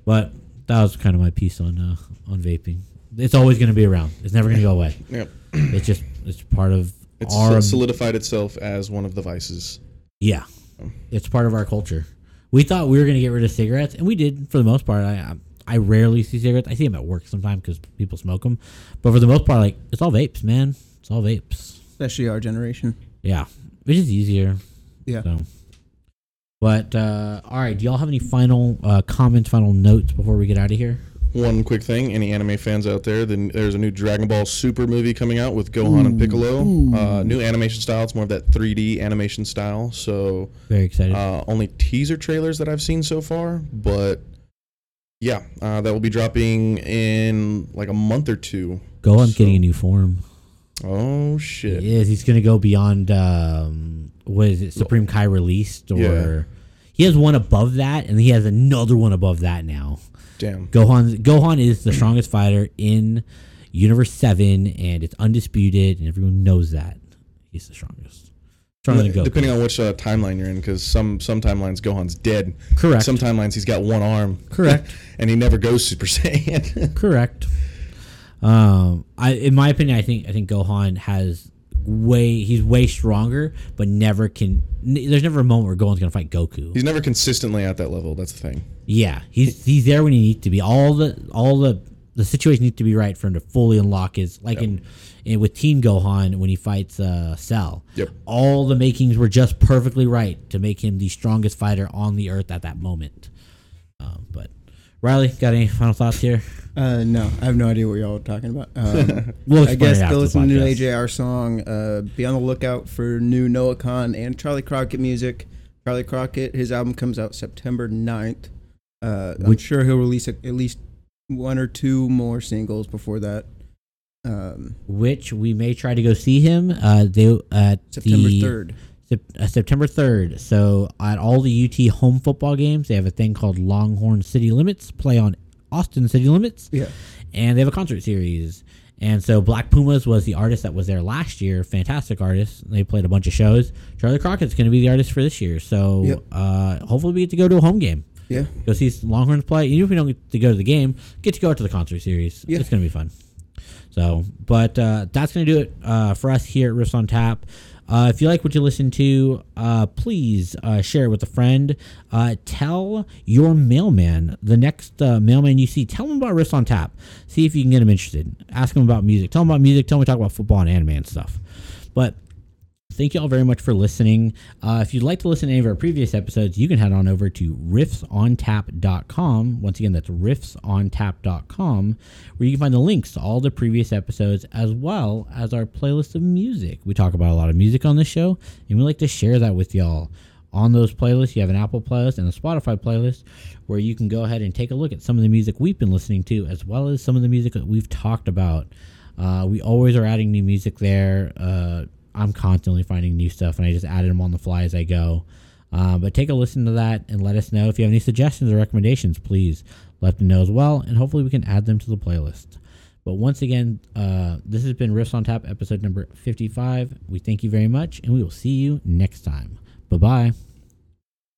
but that was kind of my piece on uh, on vaping. It's always going to be around. It's never going to go away. Yep. It's just it's part of it's our... It's solidified itself as one of the vices. Yeah. Um. It's part of our culture. We thought we were going to get rid of cigarettes, and we did for the most part. I I rarely see cigarettes. I see them at work sometimes because people smoke them. But for the most part, like it's all vapes, man. It's all vapes. Especially our generation. Yeah. Which is easier. Yeah. So. But, uh, all right, do y'all have any final uh, comments, final notes before we get out of here? One quick thing. Any anime fans out there, then there's a new Dragon Ball Super movie coming out with Gohan ooh, and Piccolo. Uh, new animation style. It's more of that three D animation style. So very excited. Uh, only teaser trailers that I've seen so far. But, yeah, uh, that will be dropping in like a month or two. Gohan's so. getting a new form. Oh, shit. He is. He's going to go beyond... Um, what is it, Supreme Kai released? Or yeah. He has one above that, and he has another one above that now. Damn. Gohan's, Gohan is the strongest fighter in Universe seven, and it's undisputed, and everyone knows that. He's the strongest. Stronger yeah, than Goku. Depending on which uh, timeline you're in, because some, some timelines Gohan's dead. Correct. Some timelines he's got one arm. Correct. And he never goes Super Saiyan. Correct. Um, I, in my opinion, I think I think Gohan has... Way he's way stronger, but never can. N- there's never a moment where Gohan's gonna fight Goku. He's never consistently at that level. That's the thing. Yeah, he's he's there when he needs to be. All the all the the situation needs to be right for him to fully unlock his like yep. in, in with Teen Gohan when he fights uh, Cell. Yep. All the makings were just perfectly right to make him the strongest fighter on the earth at that moment. Um, but Riley, got any final thoughts here? Uh, no, I have no idea what y'all are talking about. Um, we'll I guess go listen to the A J R song. Uh, be on the lookout for new Noah Kahan and Charlie Crockett music. Charlie Crockett, his album comes out September ninth. Uh, I'm sure he'll release a, at least one or two more singles before that. Um, which we may try to go see him. Uh, they at September third. September third. So at all the U T home football games, they have a thing called Longhorn City Limits. Play on Austin City Limits. Yeah. And they have a concert series. And so Black Pumas was the artist that was there last year. Fantastic artist. They played a bunch of shows. Charlie Crockett's going to be the artist for this year. So yep. uh, hopefully we get to go to a home game. Yeah. Go see Longhorns play. Even if we don't get to go to the game, get to go out to the concert series. Yeah. It's going to be fun. So, but uh, that's going to do it uh, for us here at Riffs on Tap. Uh, if you like what you listen to, uh, please uh, share it with a friend. Uh, tell your mailman, the next uh, mailman you see, tell him about Riffs on Tap. See if you can get him interested. Ask him about music. Tell him about music. Tell him we talk about football and anime and stuff. But thank you all very much for listening. Uh, if you'd like to listen to any of our previous episodes, you can head on over to riffs on tap dot com. Once again, that's riffs on tap dot com, where you can find the links to all the previous episodes as well as our playlist of music. We talk about a lot of music on this show, and we like to share that with y'all. On those playlists, you have an Apple playlist and a Spotify playlist where you can go ahead and take a look at some of the music we've been listening to as well as some of the music that we've talked about. Uh, we always are adding new music there. Uh, I'm constantly finding new stuff, and I just added them on the fly as I go. Uh, but take a listen to that and let us know if you have any suggestions or recommendations. Please let them know as well, and hopefully we can add them to the playlist. But once again, uh, this has been Riffs on Tap, episode number fifty-five. We thank you very much, and we will see you next time. Bye-bye.